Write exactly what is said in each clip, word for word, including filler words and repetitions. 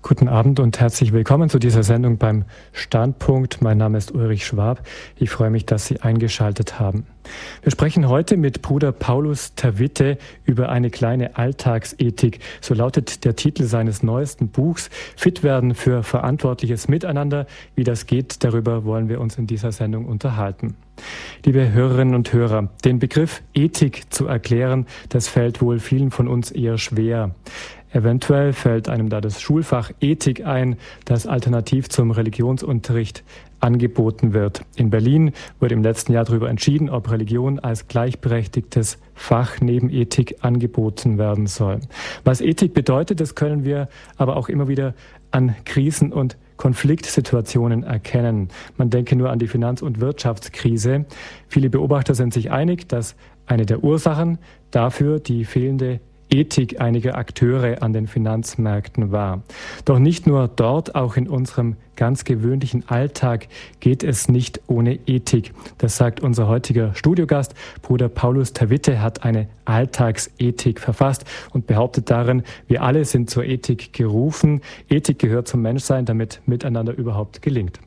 Guten Abend und herzlich willkommen zu dieser Sendung beim Standpunkt. Mein Name ist Ulrich Schwab. Ich freue mich, dass Sie eingeschaltet haben. Wir sprechen heute mit Bruder Paulus Tavitte über eine kleine Alltagsethik. So lautet der Titel seines neuesten Buchs, Fit werden für verantwortliches Miteinander. Wie das geht, darüber wollen wir uns in dieser Sendung unterhalten. Liebe Hörerinnen und Hörer, den Begriff Ethik zu erklären, das fällt wohl vielen von uns eher schwer. Eventuell fällt einem da das Schulfach Ethik ein, das alternativ zum Religionsunterricht angeboten wird. In Berlin wurde im letzten Jahr darüber entschieden, ob Religion als gleichberechtigtes Fach neben Ethik angeboten werden soll. Was Ethik bedeutet, das können wir aber auch immer wieder an Krisen und Konfliktsituationen erkennen. Man denke nur an die Finanz- und Wirtschaftskrise. Viele Beobachter sind sich einig, dass eine der Ursachen dafür die fehlende Ethik einiger Akteure an den Finanzmärkten war. Doch nicht nur dort, auch in unserem ganz gewöhnlichen Alltag geht es nicht ohne Ethik. Das sagt unser heutiger Studiogast. Bruder Paulus Tavitte hat eine Alltagsethik verfasst und behauptet darin, wir alle sind zur Ethik gerufen. Ethik gehört zum Menschsein, damit Miteinander überhaupt gelingt.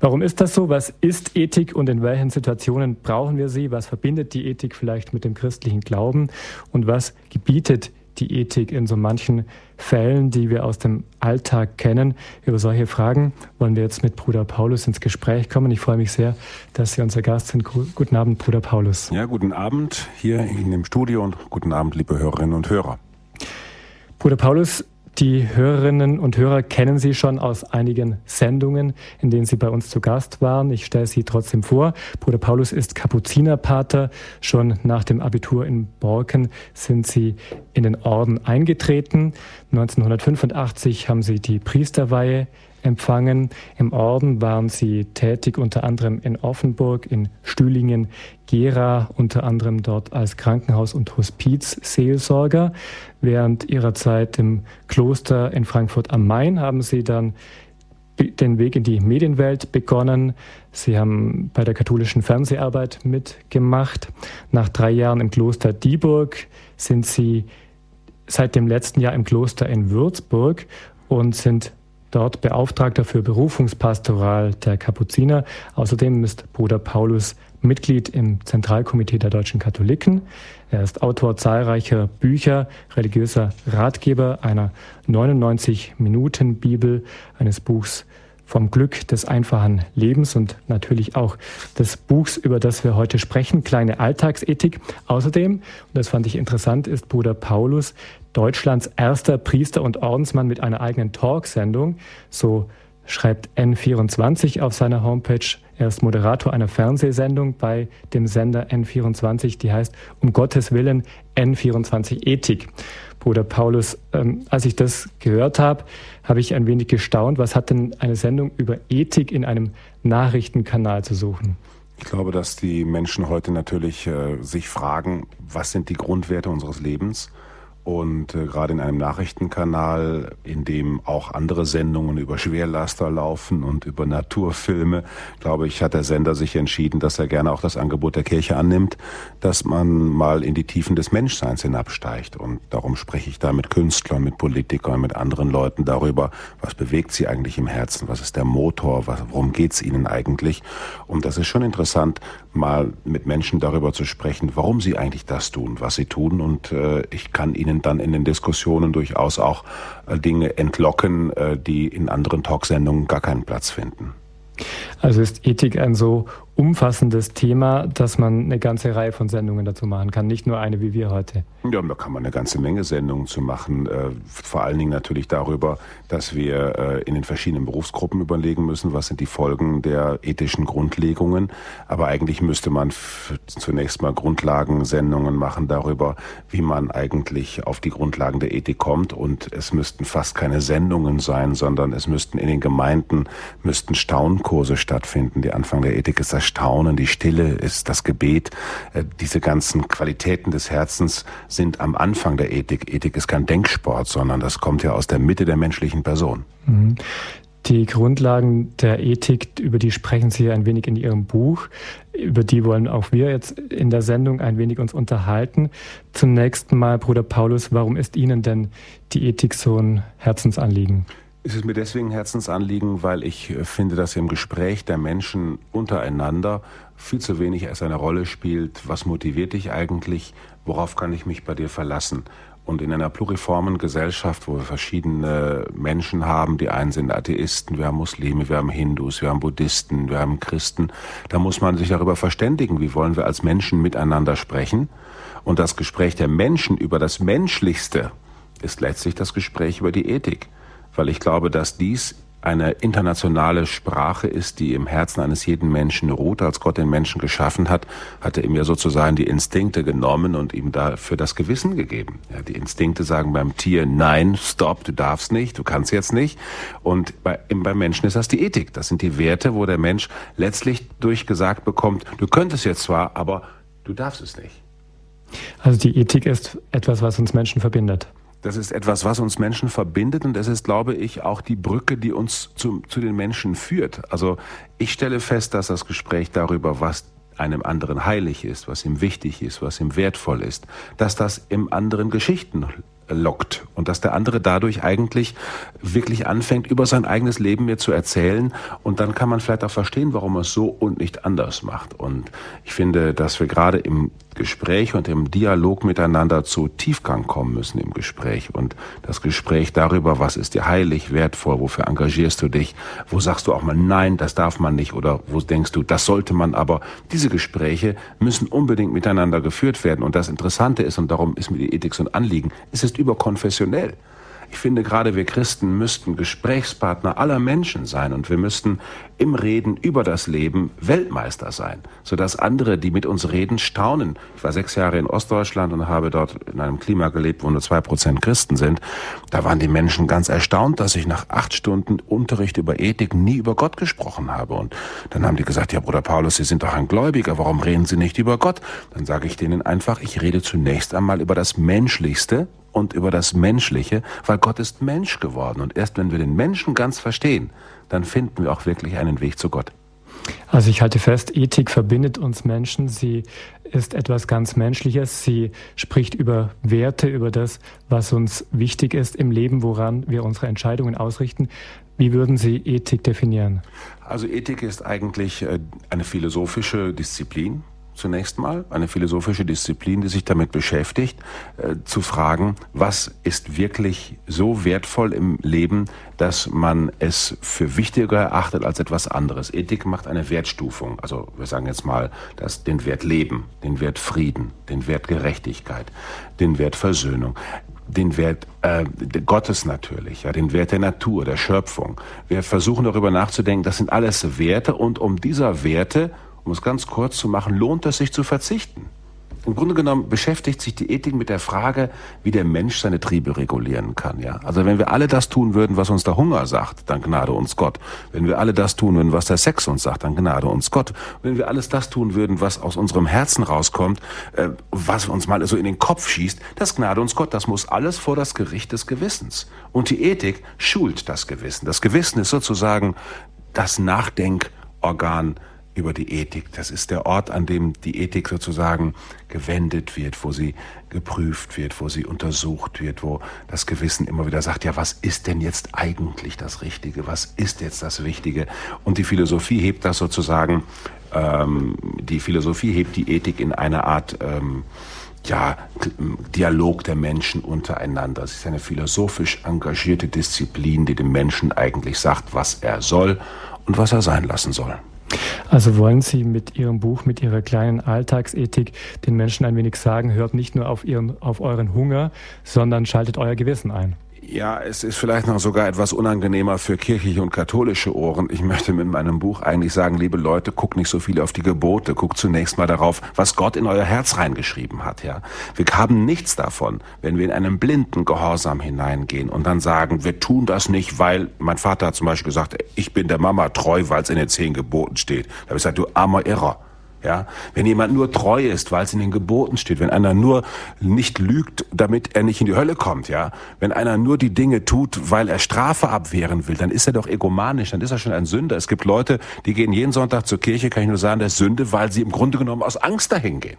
Warum ist das so? Was ist Ethik und in welchen Situationen brauchen wir sie? Was verbindet die Ethik vielleicht mit dem christlichen Glauben? Und was gebietet die Ethik in so manchen Fällen, die wir aus dem Alltag kennen? Über solche Fragen wollen wir jetzt mit Bruder Paulus ins Gespräch kommen. Ich freue mich sehr, dass Sie unser Gast sind. Guten Abend, Bruder Paulus. Ja, guten Abend hier in dem Studio und guten Abend, liebe Hörerinnen und Hörer. Bruder Paulus, die Hörerinnen und Hörer kennen Sie schon aus einigen Sendungen, in denen Sie bei uns zu Gast waren. Ich stelle Sie trotzdem vor. Bruder Paulus ist Kapuzinerpater. Schon nach dem Abitur in Borken sind Sie in den Orden eingetreten. neunzehnhundertfünfundachtzig haben Sie die Priesterweihe empfangen. Im Orden waren Sie tätig, unter anderem in Offenburg, in Stühlingen, Gera, unter anderem dort als Krankenhaus- und Hospizseelsorger. Während Ihrer Zeit im Kloster in Frankfurt am Main haben Sie dann den Weg in die Medienwelt begonnen. Sie haben bei der katholischen Fernseharbeit mitgemacht. Nach drei Jahren im Kloster Dieburg sind Sie seit dem letzten Jahr im Kloster in Würzburg und sind dort Beauftragter für Berufungspastoral der Kapuziner. Außerdem ist Bruder Paulus Mitglied im Zentralkomitee der Deutschen Katholiken. Er ist Autor zahlreicher Bücher, religiöser Ratgeber, einer neunundneunzig-Minuten-Bibel, eines Buchs vom Glück des einfachen Lebens und natürlich auch des Buchs, über das wir heute sprechen, Kleine Alltagsethik. Außerdem, und das fand ich interessant, ist Bruder Paulus Deutschlands erster Priester und Ordensmann mit einer eigenen Talksendung. So schreibt N vierundzwanzig auf seiner Homepage. Er ist Moderator einer Fernsehsendung bei dem Sender N vierundzwanzig, die heißt Um Gottes Willen N vierundzwanzig Ethik. Bruder Paulus, ähm, als ich das gehört habe, habe ich ein wenig gestaunt. Was hat denn eine Sendung über Ethik in einem Nachrichtenkanal zu suchen? Ich glaube, dass die Menschen heute natürlich äh, sich fragen, was sind die Grundwerte unseres Lebens? Und äh, gerade in einem Nachrichtenkanal, in dem auch andere Sendungen über Schwerlaster laufen und über Naturfilme, glaube ich, hat der Sender sich entschieden, dass er gerne auch das Angebot der Kirche annimmt, dass man mal in die Tiefen des Menschseins hinabsteigt. Und darum spreche ich da mit Künstlern, mit Politikern, mit anderen Leuten darüber, was bewegt sie eigentlich im Herzen, was ist der Motor, was, worum geht's ihnen eigentlich? Und das ist schon interessant, mal mit Menschen darüber zu sprechen, warum sie eigentlich das tun, was sie tun. Und äh, ich kann ihnen dann in den Diskussionen durchaus auch Dinge entlocken, die in anderen Talksendungen gar keinen Platz finden. Also ist Ethik ein so umfassendes Thema, dass man eine ganze Reihe von Sendungen dazu machen kann, nicht nur eine wie wir heute. Ja, da kann man eine ganze Menge Sendungen zu machen, vor allen Dingen natürlich darüber, dass wir in den verschiedenen Berufsgruppen überlegen müssen, was sind die Folgen der ethischen Grundlegungen, aber eigentlich müsste man zunächst mal Grundlagensendungen machen darüber, wie man eigentlich auf die Grundlagen der Ethik kommt, und es müssten fast keine Sendungen sein, sondern es müssten in den Gemeinden, müssten Staunkurse stattfinden. Der Anfang der Ethik ist das Staunen, die Stille ist das Gebet. Diese ganzen Qualitäten des Herzens sind am Anfang der Ethik. Ethik ist kein Denksport, sondern das kommt ja aus der Mitte der menschlichen Person. Die Grundlagen der Ethik, über die sprechen Sie ein wenig in Ihrem Buch. Über die wollen auch wir jetzt in der Sendung ein wenig uns unterhalten. Zunächst mal, Bruder Paulus, warum ist Ihnen denn die Ethik so ein Herzensanliegen? Es ist mir deswegen ein Herzensanliegen, weil ich finde, dass im Gespräch der Menschen untereinander viel zu wenig erst eine Rolle spielt. Was motiviert dich eigentlich? Worauf kann ich mich bei dir verlassen? Und in einer pluriformen Gesellschaft, wo wir verschiedene Menschen haben, die einen sind Atheisten, wir haben Muslime, wir haben Hindus, wir haben Buddhisten, wir haben Christen, da muss man sich darüber verständigen, wie wollen wir als Menschen miteinander sprechen. Und das Gespräch der Menschen über das Menschlichste ist letztlich das Gespräch über die Ethik. Weil ich glaube, dass dies eine internationale Sprache ist, die im Herzen eines jeden Menschen ruht. Als Gott den Menschen geschaffen hat, hat er ihm ja sozusagen die Instinkte genommen und ihm dafür das Gewissen gegeben. Ja, die Instinkte sagen beim Tier, nein, stopp, du darfst nicht, du kannst jetzt nicht. Und bei, beim Menschen ist das die Ethik. Das sind die Werte, wo der Mensch letztlich durchgesagt bekommt, du könntest jetzt zwar, aber du darfst es nicht. Also die Ethik ist etwas, was uns Menschen verbindet. Das ist etwas, was uns Menschen verbindet, und das ist, glaube ich, auch die Brücke, die uns zu, zu den Menschen führt. Also ich stelle fest, dass das Gespräch darüber, was einem anderen heilig ist, was ihm wichtig ist, was ihm wertvoll ist, dass das im anderen Geschichten lockt und dass der andere dadurch eigentlich wirklich anfängt, über sein eigenes Leben mir zu erzählen, und dann kann man vielleicht auch verstehen, warum er es so und nicht anders macht. Und ich finde, dass wir gerade im Gespräch und im Dialog miteinander zu Tiefgang kommen müssen im Gespräch, und das Gespräch darüber, was ist dir heilig, wertvoll, wofür engagierst du dich, wo sagst du auch mal nein, das darf man nicht, oder wo denkst du, das sollte man aber. Diese Gespräche müssen unbedingt miteinander geführt werden, und das Interessante ist, und darum ist mir die Ethik so ein Anliegen, es ist überkonfessionell. Ich finde, gerade wir Christen müssten Gesprächspartner aller Menschen sein, und wir müssten im Reden über das Leben Weltmeister sein, sodass andere, die mit uns reden, staunen. Ich war sechs Jahre in Ostdeutschland und habe dort in einem Klima gelebt, wo nur zwei Prozent Christen sind. Da waren die Menschen ganz erstaunt, dass ich nach acht Stunden Unterricht über Ethik nie über Gott gesprochen habe. Und dann haben die gesagt, ja, Bruder Paulus, Sie sind doch ein Gläubiger, warum reden Sie nicht über Gott? Dann sage ich denen einfach, ich rede zunächst einmal über das Menschlichste und über das Menschliche, weil Gott ist Mensch geworden. Und erst wenn wir den Menschen ganz verstehen, dann finden wir auch wirklich einen Weg zu Gott. Also ich halte fest, Ethik verbindet uns Menschen. Sie ist etwas ganz Menschliches. Sie spricht über Werte, über das, was uns wichtig ist im Leben, woran wir unsere Entscheidungen ausrichten. Wie würden Sie Ethik definieren? Also Ethik ist eigentlich eine philosophische Disziplin. Zunächst mal eine philosophische Disziplin, die sich damit beschäftigt, äh, zu fragen, was ist wirklich so wertvoll im Leben, dass man es für wichtiger erachtet als etwas anderes. Ethik macht eine Wertstufung, also wir sagen jetzt mal, dass den Wert Leben, den Wert Frieden, den Wert Gerechtigkeit, den Wert Versöhnung, den Wert äh, Gottes natürlich, ja, den Wert der Natur, der Schöpfung. Wir versuchen darüber nachzudenken, das sind alles Werte, und um dieser Werte, um es ganz kurz zu machen, lohnt es sich zu verzichten. Im Grunde genommen beschäftigt sich die Ethik mit der Frage, wie der Mensch seine Triebe regulieren kann. Ja? Also wenn wir alle das tun würden, was uns der Hunger sagt, dann gnade uns Gott. Wenn wir alle das tun würden, was der Sex uns sagt, dann gnade uns Gott. Wenn wir alles das tun würden, was aus unserem Herzen rauskommt, äh, was uns mal so in den Kopf schießt, das gnade uns Gott. Das muss alles vor das Gericht des Gewissens. Und die Ethik schult das Gewissen. Das Gewissen ist sozusagen das Nachdenkorgan über die Ethik. Das ist der Ort, an dem die Ethik sozusagen gewendet wird, wo sie geprüft wird, wo sie untersucht wird, wo das Gewissen immer wieder sagt, ja, was ist denn jetzt eigentlich das Richtige? Was ist jetzt das Wichtige? Und die Philosophie hebt das sozusagen, ähm, die Philosophie hebt die Ethik in eine Art, ähm, ja, Dialog der Menschen untereinander. Es ist eine philosophisch engagierte Disziplin, die dem Menschen eigentlich sagt, was er soll und was er sein lassen soll. Also wollen Sie mit Ihrem Buch, mit Ihrer kleinen Alltagsethik den Menschen ein wenig sagen, hört nicht nur auf ihren, auf euren Hunger, sondern schaltet euer Gewissen ein. Ja, es ist vielleicht noch sogar etwas unangenehmer für kirchliche und katholische Ohren. Ich möchte mit meinem Buch eigentlich sagen, liebe Leute, guckt nicht so viel auf die Gebote, guckt zunächst mal darauf, was Gott in euer Herz reingeschrieben hat. Ja, wir haben nichts davon, wenn wir in einen blinden Gehorsam hineingehen und dann sagen, wir tun das nicht, weil mein Vater hat zum Beispiel gesagt, ich bin der Mama treu, weil es in den zehn Geboten steht. Da habe ich gesagt, du armer Irrer. Ja, wenn jemand nur treu ist, weil es in den Geboten steht, wenn einer nur nicht lügt, damit er nicht in die Hölle kommt, ja, wenn einer nur die Dinge tut, weil er Strafe abwehren will, dann ist er doch egomanisch, dann ist er schon ein Sünder. Es gibt Leute, die gehen jeden Sonntag zur Kirche, kann ich nur sagen, das ist Sünde, weil sie im Grunde genommen aus Angst dahin gehen.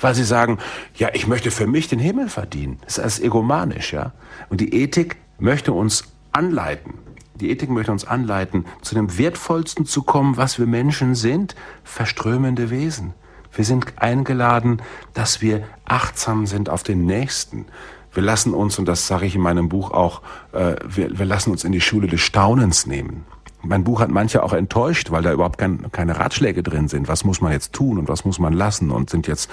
Weil sie sagen, ja, ich möchte für mich den Himmel verdienen. Das ist alles egomanisch, ja. Und die Ethik möchte uns anleiten, die Ethik möchte uns anleiten, zu dem Wertvollsten zu kommen, was wir Menschen sind, verströmende Wesen. Wir sind eingeladen, dass wir achtsam sind auf den Nächsten. Wir lassen uns, und das sage ich in meinem Buch auch, äh, wir, wir lassen uns in die Schule des Staunens nehmen. Mein Buch hat manche auch enttäuscht, weil da überhaupt kein, keine Ratschläge drin sind. Was muss man jetzt tun und was muss man lassen? Und sind jetzt,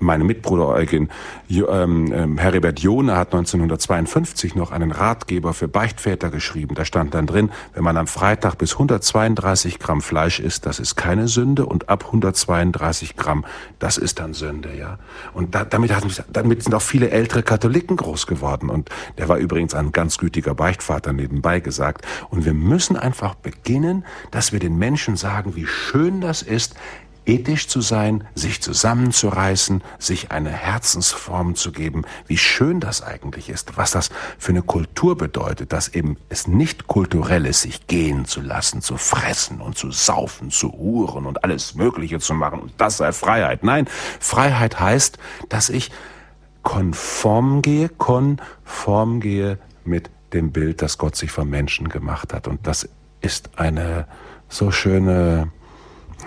meine Mitbruder Eugen, ähm, Heribert Johne hat neunzehnhundertzweiundfünfzig noch einen Ratgeber für Beichtväter geschrieben. Da stand dann drin, wenn man am Freitag bis hundertzweiunddreißig Gramm Fleisch isst, das ist keine Sünde. Und ab hundertzweiunddreißig Gramm, das ist dann Sünde, ja. Und da, damit, hat, damit sind auch viele ältere Katholiken groß geworden. Und der war übrigens ein ganz gütiger Beichtvater, nebenbei gesagt. Und wir müssen einfach beginnen, dass wir den Menschen sagen, wie schön das ist, ethisch zu sein, sich zusammenzureißen, sich eine Herzensform zu geben, wie schön das eigentlich ist, was das für eine Kultur bedeutet, dass eben es nicht kulturell ist, sich gehen zu lassen, zu fressen und zu saufen, zu huren und alles Mögliche zu machen. Und das sei Freiheit. Nein, Freiheit heißt, dass ich konform gehe, konform gehe mit dem Bild, das Gott sich vom Menschen gemacht hat. Und das ist eine so schöne...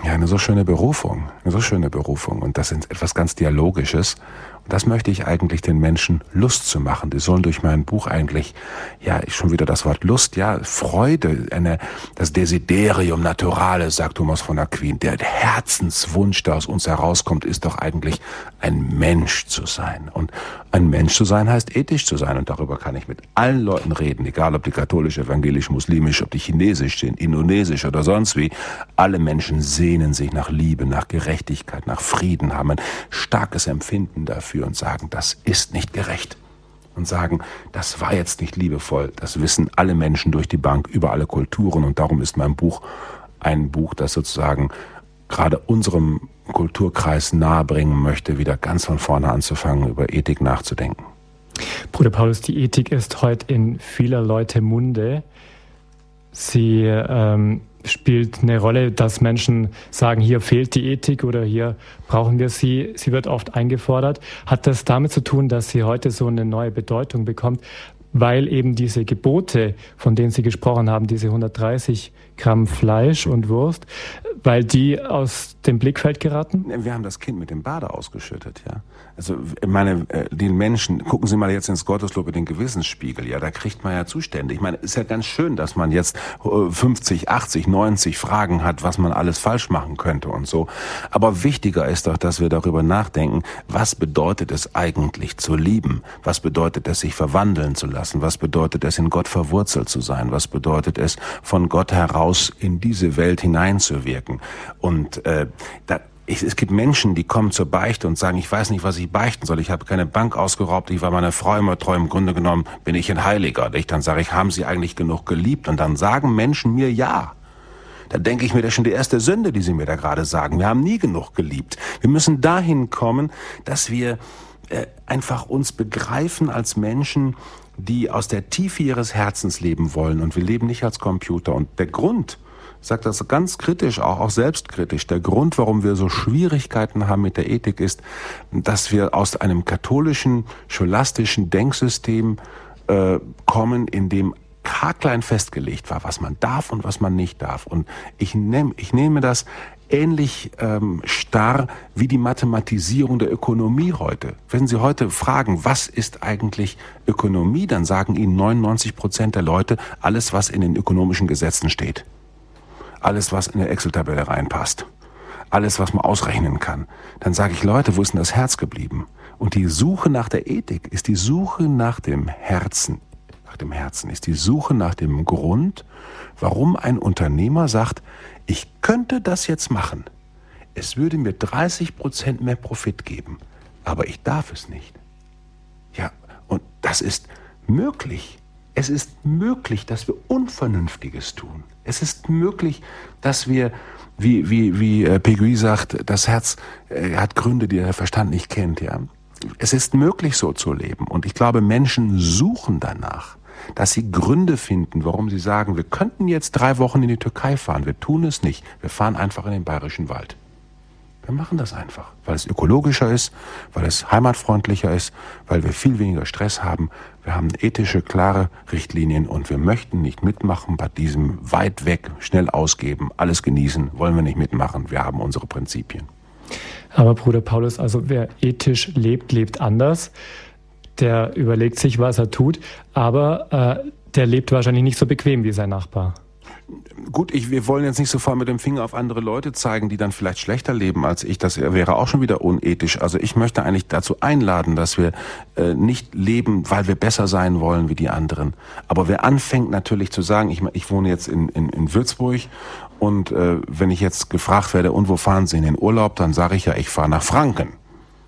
Ja, eine so schöne Berufung, eine so schöne Berufung. Und das ist etwas ganz Dialogisches. Und das möchte ich eigentlich den Menschen Lust zu machen. Die sollen durch mein Buch eigentlich, ja, schon wieder das Wort Lust, ja, Freude, eine, das Desiderium Naturale, sagt Thomas von Aquin. Der Herzenswunsch, der aus uns herauskommt, ist doch eigentlich, ein Mensch zu sein. Und ein Mensch zu sein heißt, ethisch zu sein. Und darüber kann ich mit allen Leuten reden, egal ob die katholisch, evangelisch, muslimisch, ob die chinesisch sind, indonesisch oder sonst wie. Alle Menschen sehen sehnen sich nach Liebe, nach Gerechtigkeit, nach Frieden, haben ein starkes Empfinden dafür und sagen, das ist nicht gerecht. Und sagen, das war jetzt nicht liebevoll. Das wissen alle Menschen durch die Bank, über alle Kulturen. Und darum ist mein Buch ein Buch, das sozusagen gerade unserem Kulturkreis nahebringen möchte, wieder ganz von vorne anzufangen, über Ethik nachzudenken. Bruder Paulus, die Ethik ist heute in vieler Leute Munde. Sie ähm spielt eine Rolle, dass Menschen sagen, hier fehlt die Ethik oder hier brauchen wir sie. Sie wird oft eingefordert. Hat das damit zu tun, dass sie heute so eine neue Bedeutung bekommt, weil eben diese Gebote, von denen Sie gesprochen haben, diese hundertdreißig Gramm Fleisch und Wurst, weil die aus dem Blickfeld geraten? Wir haben das Kind mit dem Bade ausgeschüttet, ja. Also, ich meine, den Menschen, gucken Sie mal jetzt ins Gotteslob, den Gewissensspiegel, ja, da kriegt man ja Zustände. Ich meine, ist ja ganz schön, dass man jetzt fünfzig, achtzig, neunzig Fragen hat, was man alles falsch machen könnte und so. Aber wichtiger ist doch, dass wir darüber nachdenken, was bedeutet es eigentlich zu lieben? Was bedeutet es, sich verwandeln zu lassen? Was bedeutet es, in Gott verwurzelt zu sein? Was bedeutet es, von Gott heraus in diese Welt hineinzuwirken? Und äh, da, ich, es gibt Menschen, die kommen zur Beichte und sagen, ich weiß nicht, was ich beichten soll. Ich habe keine Bank ausgeraubt, ich war meiner Frau immer treu. Im Grunde genommen bin ich ein Heiliger. Ich dann sage ich, haben Sie eigentlich genug geliebt? Und dann sagen Menschen mir ja. Da denke ich mir, das ist schon die erste Sünde, die Sie mir da gerade sagen. Wir haben nie genug geliebt. Wir müssen dahin kommen, dass wir äh, einfach uns begreifen als Menschen, die aus der Tiefe ihres Herzens leben wollen. Und wir leben nicht als Computer. Und der Grund... Ich sage das ganz kritisch, auch, auch selbstkritisch. Der Grund, warum wir so Schwierigkeiten haben mit der Ethik, ist, dass wir aus einem katholischen, scholastischen Denksystem äh, kommen, in dem haarklein festgelegt war, was man darf und was man nicht darf. Und ich, nehm, ich nehme das ähnlich ähm, starr wie die Mathematisierung der Ökonomie heute. Wenn Sie heute fragen, was ist eigentlich Ökonomie, dann sagen Ihnen neunundneunzig Prozent der Leute alles, was in den ökonomischen Gesetzen steht. Alles, was in eine Excel-Tabelle reinpasst. Alles, was man ausrechnen kann. Dann sage ich, Leute, wo ist denn das Herz geblieben? Und die Suche nach der Ethik ist die Suche nach dem Herzen. Nach dem Herzen ist die Suche nach dem Grund, warum ein Unternehmer sagt, ich könnte das jetzt machen. Es würde mir dreißig Prozent mehr Profit geben. Aber ich darf es nicht. Ja, und das ist möglich. Es ist möglich, dass wir Unvernünftiges tun. Es ist möglich, dass wir, wie, wie, wie Péguy sagt, das Herz äh, hat Gründe, die der Verstand nicht kennt. Ja? Es ist möglich, so zu leben. Und ich glaube, Menschen suchen danach, dass sie Gründe finden, warum sie sagen, wir könnten jetzt drei Wochen in die Türkei fahren. Wir tun es nicht. Wir fahren einfach in den Bayerischen Wald. Wir machen das einfach, weil es ökologischer ist, weil es heimatfreundlicher ist, weil wir viel weniger Stress haben. Wir haben ethische, klare Richtlinien und wir möchten nicht mitmachen bei diesem weit weg, schnell ausgeben, alles genießen, wollen wir nicht mitmachen. Wir haben unsere Prinzipien. Aber Bruder Paulus, also wer ethisch lebt, lebt anders. Der überlegt sich, was er tut, aber äh, der lebt wahrscheinlich nicht so bequem wie sein Nachbar. Gut, ich, wir wollen jetzt nicht sofort mit dem Finger auf andere Leute zeigen, die dann vielleicht schlechter leben als ich. Das wäre auch schon wieder unethisch. Also ich möchte eigentlich dazu einladen, dass wir äh, nicht leben, weil wir besser sein wollen wie die anderen. Aber wer anfängt natürlich zu sagen, ich, ich wohne jetzt in, in, in Würzburg und äh, wenn ich jetzt gefragt werde, und wo fahren Sie in den Urlaub, dann sage ich ja, ich fahre nach Franken.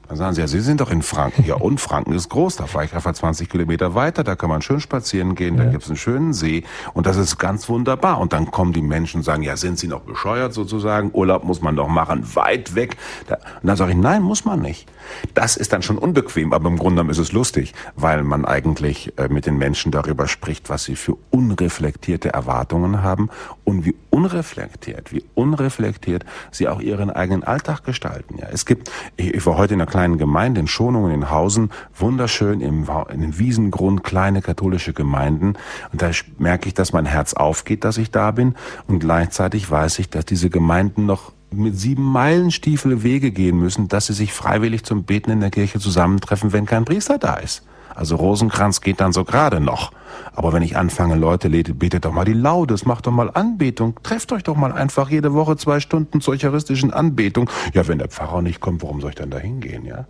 Dann sagen sie, ja, Sie sind doch in Franken. Ja, und Franken ist groß, da fahre ich einfach zwanzig Kilometer weiter, da kann man schön spazieren gehen, da ja. Gibt es einen schönen See und das ist ganz wunderbar. Und dann kommen die Menschen und sagen, ja, sind Sie noch bescheuert sozusagen, Urlaub muss man doch machen, weit weg. Da, und dann sage ich, nein, muss man nicht. Das ist dann schon unbequem, aber im Grunde genommen ist es lustig, weil man eigentlich äh, mit den Menschen darüber spricht, was sie für unreflektierte Erwartungen haben und wie unreflektiert, wie unreflektiert sie auch ihren eigenen Alltag gestalten. Ja, es gibt, ich, ich war heute in einer kleinen Gemeinde in Schonungen, in Hausen, wunderschön im, in den Wiesengrund, kleine katholische Gemeinden. Und da merke ich, dass mein Herz aufgeht, dass ich da bin. Und gleichzeitig weiß ich, dass diese Gemeinden noch mit sieben Meilenstiefel Wege gehen müssen, dass sie sich freiwillig zum Beten in der Kirche zusammentreffen, wenn kein Priester da ist. Also Rosenkranz geht dann so gerade noch. Aber wenn ich anfange, Leute, betet doch mal die Laudes, macht doch mal Anbetung, trefft euch doch mal einfach jede Woche zwei Stunden zur eucharistischen Anbetung. Ja, wenn der Pfarrer nicht kommt, warum soll ich dann da hingehen, ja?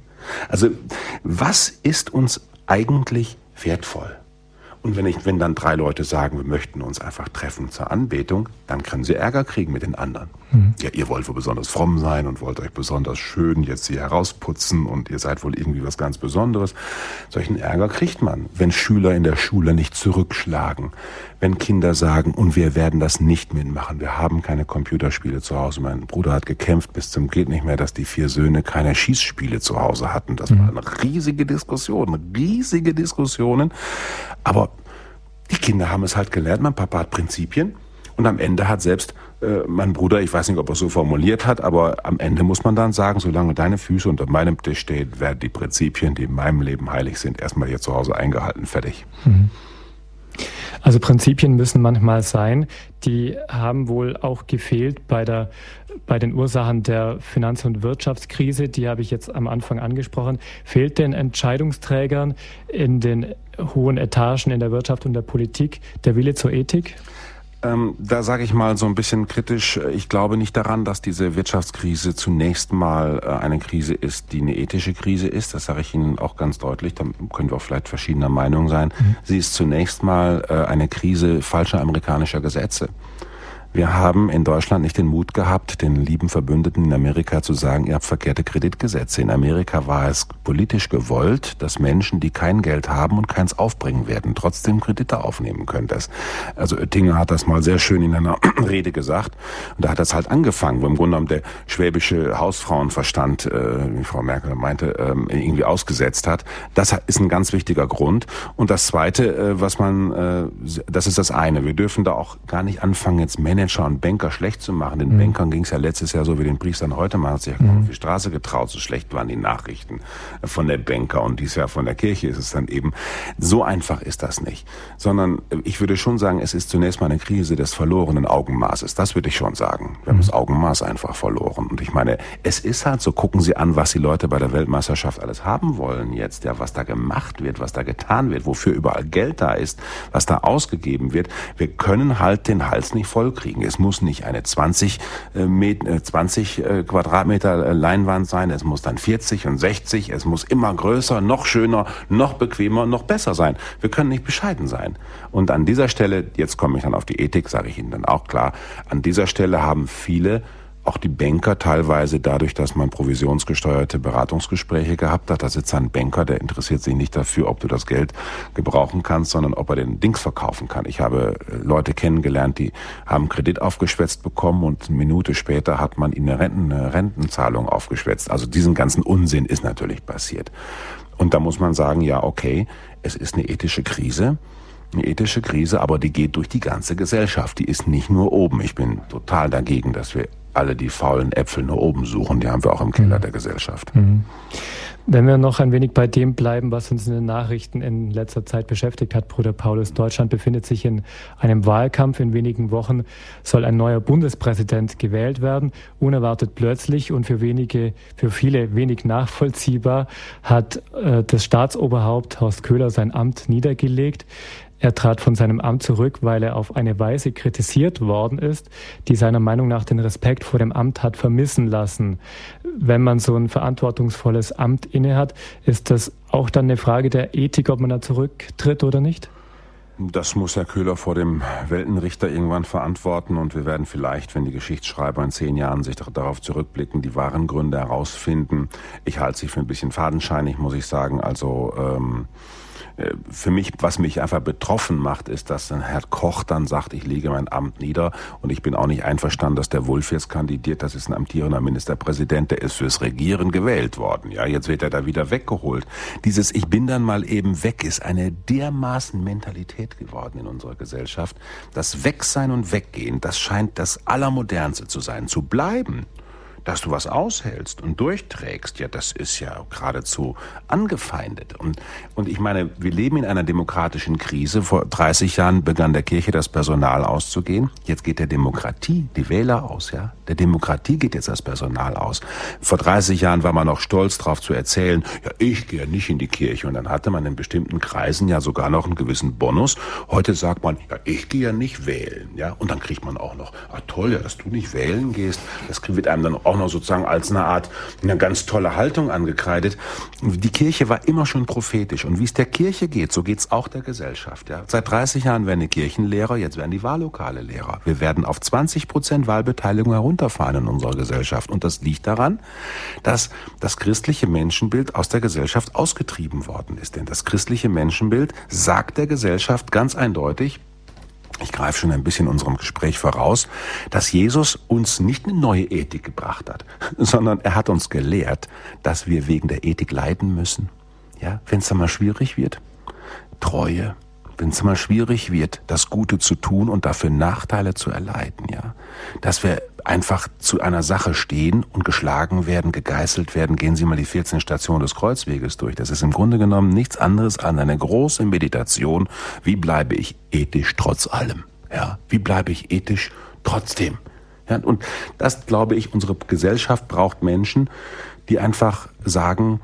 Also, was ist uns eigentlich wertvoll? Und wenn ich, wenn dann drei Leute sagen, wir möchten uns einfach treffen zur Anbetung, dann können sie Ärger kriegen mit den anderen. Mhm. Ja, ihr wollt wohl besonders fromm sein und wollt euch besonders schön jetzt hier herausputzen und ihr seid wohl irgendwie was ganz Besonderes. Solchen Ärger kriegt man, wenn Schüler in der Schule nicht zurückschlagen, wenn Kinder sagen, und wir werden das nicht mitmachen, wir haben keine Computerspiele zu Hause. Mein Bruder hat gekämpft bis zum geht nicht mehr, dass die vier Söhne keine Schießspiele zu Hause hatten. Das mhm. waren riesige Diskussionen, riesige Diskussionen. Aber die Kinder haben es halt gelernt, mein Papa hat Prinzipien und am Ende hat selbst äh, mein Bruder, ich weiß nicht, ob er es so formuliert hat, aber am Ende muss man dann sagen, solange deine Füße unter meinem Tisch stehen, werden die Prinzipien, die in meinem Leben heilig sind, erstmal hier zu Hause eingehalten, fertig. Mhm. Also Prinzipien müssen manchmal sein, die haben wohl auch gefehlt bei der, bei den Ursachen der Finanz- und Wirtschaftskrise, die habe ich jetzt am Anfang angesprochen, fehlt den Entscheidungsträgern in den hohen Etagen in der Wirtschaft und der Politik der Wille zur Ethik? Ähm, da sage ich mal so ein bisschen kritisch, ich glaube nicht daran, dass diese Wirtschaftskrise zunächst mal eine Krise ist, die eine ethische Krise ist. Das sage ich Ihnen auch ganz deutlich, da können wir auch vielleicht verschiedener Meinung sein. Mhm. Sie ist zunächst mal eine Krise falscher amerikanischer Gesetze. Wir haben in Deutschland nicht den Mut gehabt, den lieben Verbündeten in Amerika zu sagen, ihr habt verkehrte Kreditgesetze. In Amerika war es politisch gewollt, dass Menschen, die kein Geld haben und keins aufbringen werden, trotzdem Kredite aufnehmen können. Das, also Oettinger hat das mal sehr schön in einer Rede gesagt. Und da hat das halt angefangen, wo im Grunde genommen der schwäbische Hausfrauenverstand, äh, wie Frau Merkel meinte, äh, irgendwie ausgesetzt hat. Das ist ein ganz wichtiger Grund. Und das Zweite, äh, was man, äh, das ist das eine. Wir dürfen da auch gar nicht anfangen, jetzt Männer Manager und Banker schlecht zu machen. Den mhm. Bankern ging es ja letztes Jahr so wie den Priestern heute. Man hat sich ja kaum mhm. auf die Straße getraut. So schlecht waren die Nachrichten von der Banker und dies Jahr von der Kirche ist es dann eben. So einfach ist das nicht. Sondern ich würde schon sagen, es ist zunächst mal eine Krise des verlorenen Augenmaßes. Das würde ich schon sagen. Wir mhm. haben das Augenmaß einfach verloren. Und ich meine, es ist halt so, gucken Sie an, was die Leute bei der Weltmeisterschaft alles haben wollen jetzt. Ja, was da gemacht wird, was da getan wird, wofür überall Geld da ist, was da ausgegeben wird. Wir können halt den Hals nicht vollkriegen. Es muss nicht eine zwanzig, äh, zwanzig äh, Quadratmeter äh, Leinwand sein, es muss dann vierzig und sechzig, es muss immer größer, noch schöner, noch bequemer, noch besser sein. Wir können nicht bescheiden sein. Und an dieser Stelle, jetzt komme ich dann auf die Ethik, sage ich Ihnen dann auch klar, an dieser Stelle haben viele, auch die Banker teilweise dadurch, dass man provisionsgesteuerte Beratungsgespräche gehabt hat, da sitzt ein Banker, der interessiert sich nicht dafür, ob du das Geld gebrauchen kannst, sondern ob er den Dings verkaufen kann. Ich habe Leute kennengelernt, die haben Kredit aufgeschwätzt bekommen und eine Minute später hat man ihnen eine, Renten, eine Rentenzahlung aufgeschwätzt. Also diesen ganzen Unsinn ist natürlich passiert. Und da muss man sagen, ja okay, es ist eine ethische Krise. Eine ethische Krise, aber die geht durch die ganze Gesellschaft. Die ist nicht nur oben. Ich bin total dagegen, dass wir alle die faulen Äpfel nur oben suchen. Die haben wir auch im Keller der Gesellschaft. Wenn wir noch ein wenig bei dem bleiben, was uns in den Nachrichten in letzter Zeit beschäftigt hat, Bruder Paulus, Deutschland befindet sich in einem Wahlkampf. In wenigen Wochen soll ein neuer Bundespräsident gewählt werden. Unerwartet plötzlich und für wenige, für viele wenig nachvollziehbar hat äh, das Staatsoberhaupt Horst Köhler sein Amt niedergelegt. Er trat von seinem Amt zurück, weil er auf eine Weise kritisiert worden ist, die seiner Meinung nach den Respekt vor dem Amt hat vermissen lassen. Wenn man so ein verantwortungsvolles Amt innehat, ist das auch dann eine Frage der Ethik, ob man da zurücktritt oder nicht? Das muss Herr Köhler vor dem Weltenrichter irgendwann verantworten. Und wir werden vielleicht, wenn die Geschichtsschreiber in zehn Jahren sich darauf zurückblicken, die wahren Gründe herausfinden. Ich halte sie für ein bisschen fadenscheinig, muss ich sagen. Also... Ähm Für mich, was mich einfach betroffen macht, ist, dass ein Herr Koch dann sagt, ich lege mein Amt nieder und ich bin auch nicht einverstanden, dass der Wulff jetzt kandidiert. Das ist ein amtierender Ministerpräsident, der ist fürs Regieren gewählt worden. Ja, jetzt wird er da wieder weggeholt. Dieses Ich bin dann mal eben weg ist eine dermaßen Mentalität geworden in unserer Gesellschaft. Das Wegsein und Weggehen, das scheint das Allermodernste zu sein. Zu bleiben, dass du was aushältst und durchträgst, ja, das ist ja geradezu angefeindet. Und, und ich meine, wir leben in einer demokratischen Krise. Vor dreißig Jahren begann der Kirche das Personal auszugehen. Jetzt geht der Demokratie, die Wähler aus, ja. Der Demokratie geht jetzt das Personal aus. Vor dreißig Jahren war man noch stolz drauf zu erzählen, ja, ich gehe nicht in die Kirche. Und dann hatte man in bestimmten Kreisen ja sogar noch einen gewissen Bonus. Heute sagt man, ja, ich gehe ja nicht wählen, ja. Und dann kriegt man auch noch, ah toll, ja, dass du nicht wählen gehst. Das wird einem dann auch noch sozusagen als eine Art, eine ganz tolle Haltung angekreidet. Die Kirche war immer schon prophetisch. Und wie es der Kirche geht, so geht's auch der Gesellschaft, ja. Seit dreißig Jahren werden die Kirchenlehrer, jetzt werden die Wahllokale Lehrer. Wir werden auf zwanzig Prozent Wahlbeteiligung herunter fahren in unserer Gesellschaft. Und das liegt daran, dass das christliche Menschenbild aus der Gesellschaft ausgetrieben worden ist. Denn das christliche Menschenbild sagt der Gesellschaft ganz eindeutig, ich greife schon ein bisschen unserem Gespräch voraus, dass Jesus uns nicht eine neue Ethik gebracht hat, sondern er hat uns gelehrt, dass wir wegen der Ethik leiden müssen. Ja, wenn es dann mal schwierig wird, Treue, wenn es mal schwierig wird, das Gute zu tun und dafür Nachteile zu erleiden, ja, dass wir einfach zu einer Sache stehen und geschlagen werden, gegeißelt werden, gehen Sie mal die vierzehn Stationen des Kreuzweges durch. Das ist im Grunde genommen nichts anderes als eine große Meditation. Wie bleibe ich ethisch trotz allem? Ja, wie bleibe ich ethisch trotzdem? Ja, und das, glaube ich, unsere Gesellschaft braucht Menschen, die einfach sagen,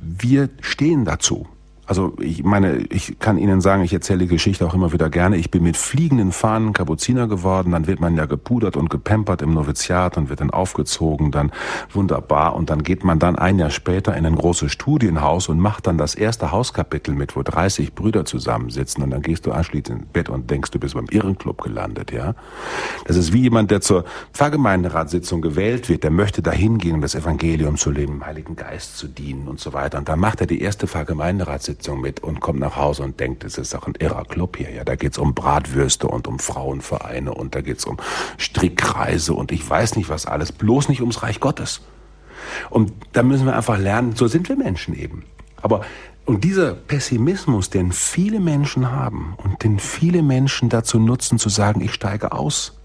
wir stehen dazu. Also ich meine, ich kann Ihnen sagen, ich erzähle die Geschichte auch immer wieder gerne. Ich bin mit fliegenden Fahnen Kapuziner geworden, dann wird man ja gepudert und gepampert im Noviziat und wird dann aufgezogen, dann wunderbar. Und dann geht man dann ein Jahr später in ein großes Studienhaus und macht dann das erste Hauskapitel mit, wo dreißig Brüder zusammensitzen. Und dann gehst du anschließend ins Bett und denkst, du bist beim Irrenclub gelandet, ja. Das ist wie jemand, der zur Pfarrgemeinderatssitzung gewählt wird, der möchte da hingehen, um das Evangelium zu leben, dem Heiligen Geist zu dienen und so weiter. Und dann macht er die erste Pfarrgemeinderatssitzung mit und kommt nach Hause und denkt, es ist auch ein irrer Club hier. Ja, da geht's um Bratwürste und um Frauenvereine und da geht's um Strickkreise und ich weiß nicht was alles, bloß nicht ums Reich Gottes. Und da müssen wir einfach lernen, so sind wir Menschen eben. Aber und dieser Pessimismus, den viele Menschen haben und den viele Menschen dazu nutzen, zu sagen, ich steige aus.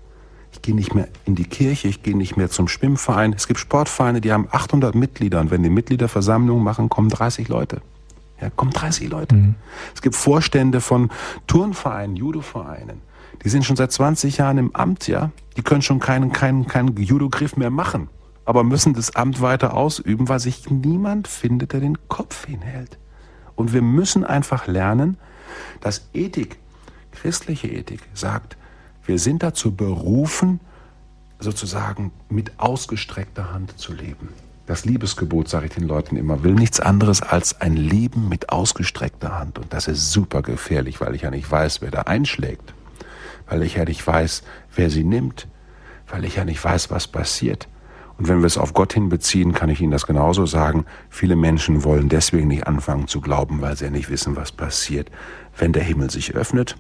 Ich gehe nicht mehr in die Kirche, ich gehe nicht mehr zum Schwimmverein. Es gibt Sportvereine, die haben achthundert Mitglieder und wenn die Mitgliederversammlung machen, kommen dreißig Leute. Ja, kommen dreißig Leute. Mhm. Es gibt Vorstände von Turnvereinen, Judovereinen. Die sind schon seit zwanzig Jahren im Amt, ja. Die können schon keinen, keinen, keinen Judo-Griff mehr machen. Aber müssen das Amt weiter ausüben, weil sich niemand findet, der den Kopf hinhält. Und wir müssen einfach lernen, dass Ethik, christliche Ethik, sagt, wir sind dazu berufen, sozusagen mit ausgestreckter Hand zu leben. Das Liebesgebot, sage ich den Leuten immer, will nichts anderes als ein Leben mit ausgestreckter Hand. Und das ist super gefährlich, weil ich ja nicht weiß, wer da einschlägt. Weil ich ja nicht weiß, wer sie nimmt. Weil ich ja nicht weiß, was passiert. Und wenn wir es auf Gott hinbeziehen, kann ich Ihnen das genauso sagen. Viele Menschen wollen deswegen nicht anfangen zu glauben, weil sie ja nicht wissen, was passiert, wenn der Himmel sich öffnet.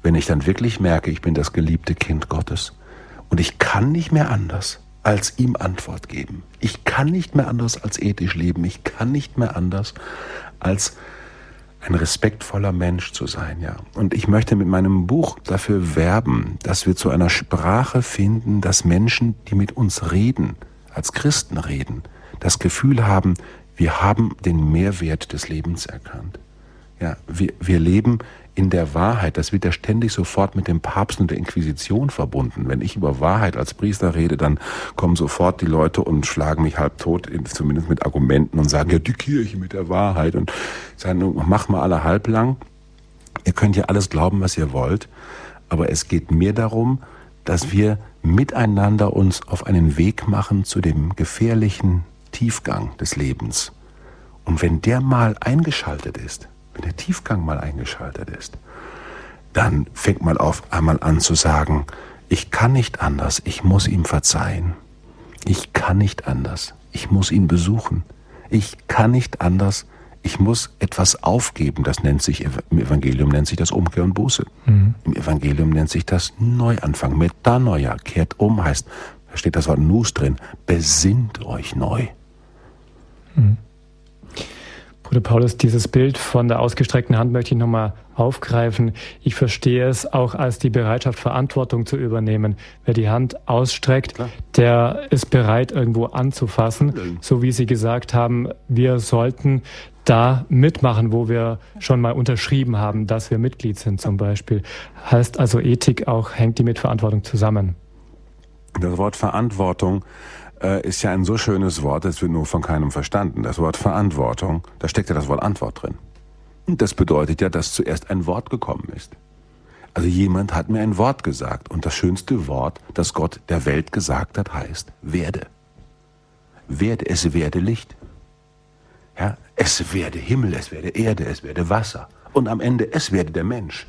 Wenn ich dann wirklich merke, ich bin das geliebte Kind Gottes. Und ich kann nicht mehr anders, als ihm Antwort geben. Ich kann nicht mehr anders als ethisch leben. Ich kann nicht mehr anders als ein respektvoller Mensch zu sein, ja. Und ich möchte mit meinem Buch dafür werben, dass wir zu einer Sprache finden, dass Menschen, die mit uns reden, als Christen reden, das Gefühl haben, wir haben den Mehrwert des Lebens erkannt. Ja, wir, wir leben in der Wahrheit. Das wird ja ständig sofort mit dem Papst und der Inquisition verbunden. Wenn ich über Wahrheit als Priester rede, dann kommen sofort die Leute und schlagen mich halbtot, zumindest mit Argumenten, und sagen, ja, die Kirche mit der Wahrheit. Und sagen, mach mal alle halblang. Ihr könnt ja alles glauben, was ihr wollt. Aber es geht mir darum, dass wir miteinander uns auf einen Weg machen zu dem gefährlichen Tiefgang des Lebens. Und wenn der mal eingeschaltet ist, wenn der Tiefgang mal eingeschaltet ist, dann fängt man auf einmal an zu sagen, ich kann nicht anders, ich muss ihm verzeihen. Ich kann nicht anders, ich muss ihn besuchen. Ich kann nicht anders, ich muss etwas aufgeben. Das nennt sich, im Evangelium nennt sich das Umkehr und Buße. Mhm. Im Evangelium nennt sich das Neuanfang. Metanoia, kehrt um, heißt, da steht das Wort Nous drin, besinnt euch neu. Mhm. Bruder Paulus, dieses Bild von der ausgestreckten Hand möchte ich nochmal aufgreifen. Ich verstehe es auch als die Bereitschaft, Verantwortung zu übernehmen. Wer die Hand ausstreckt, klar, der ist bereit, irgendwo anzufassen. Nein. So wie Sie gesagt haben, wir sollten da mitmachen, wo wir schon mal unterschrieben haben, dass wir Mitglied sind zum Beispiel. Heißt also, Ethik auch, hängt die mit Verantwortung zusammen. Das Wort Verantwortung ist ja ein so schönes Wort, das wird nur von keinem verstanden. Das Wort Verantwortung, da steckt ja das Wort Antwort drin. Und das bedeutet ja, dass zuerst ein Wort gekommen ist. Also jemand hat mir ein Wort gesagt. Und das schönste Wort, das Gott der Welt gesagt hat, heißt werde. Werde, es werde Licht. Ja, es werde Himmel, es werde Erde, es werde Wasser. Und am Ende, es werde der Mensch.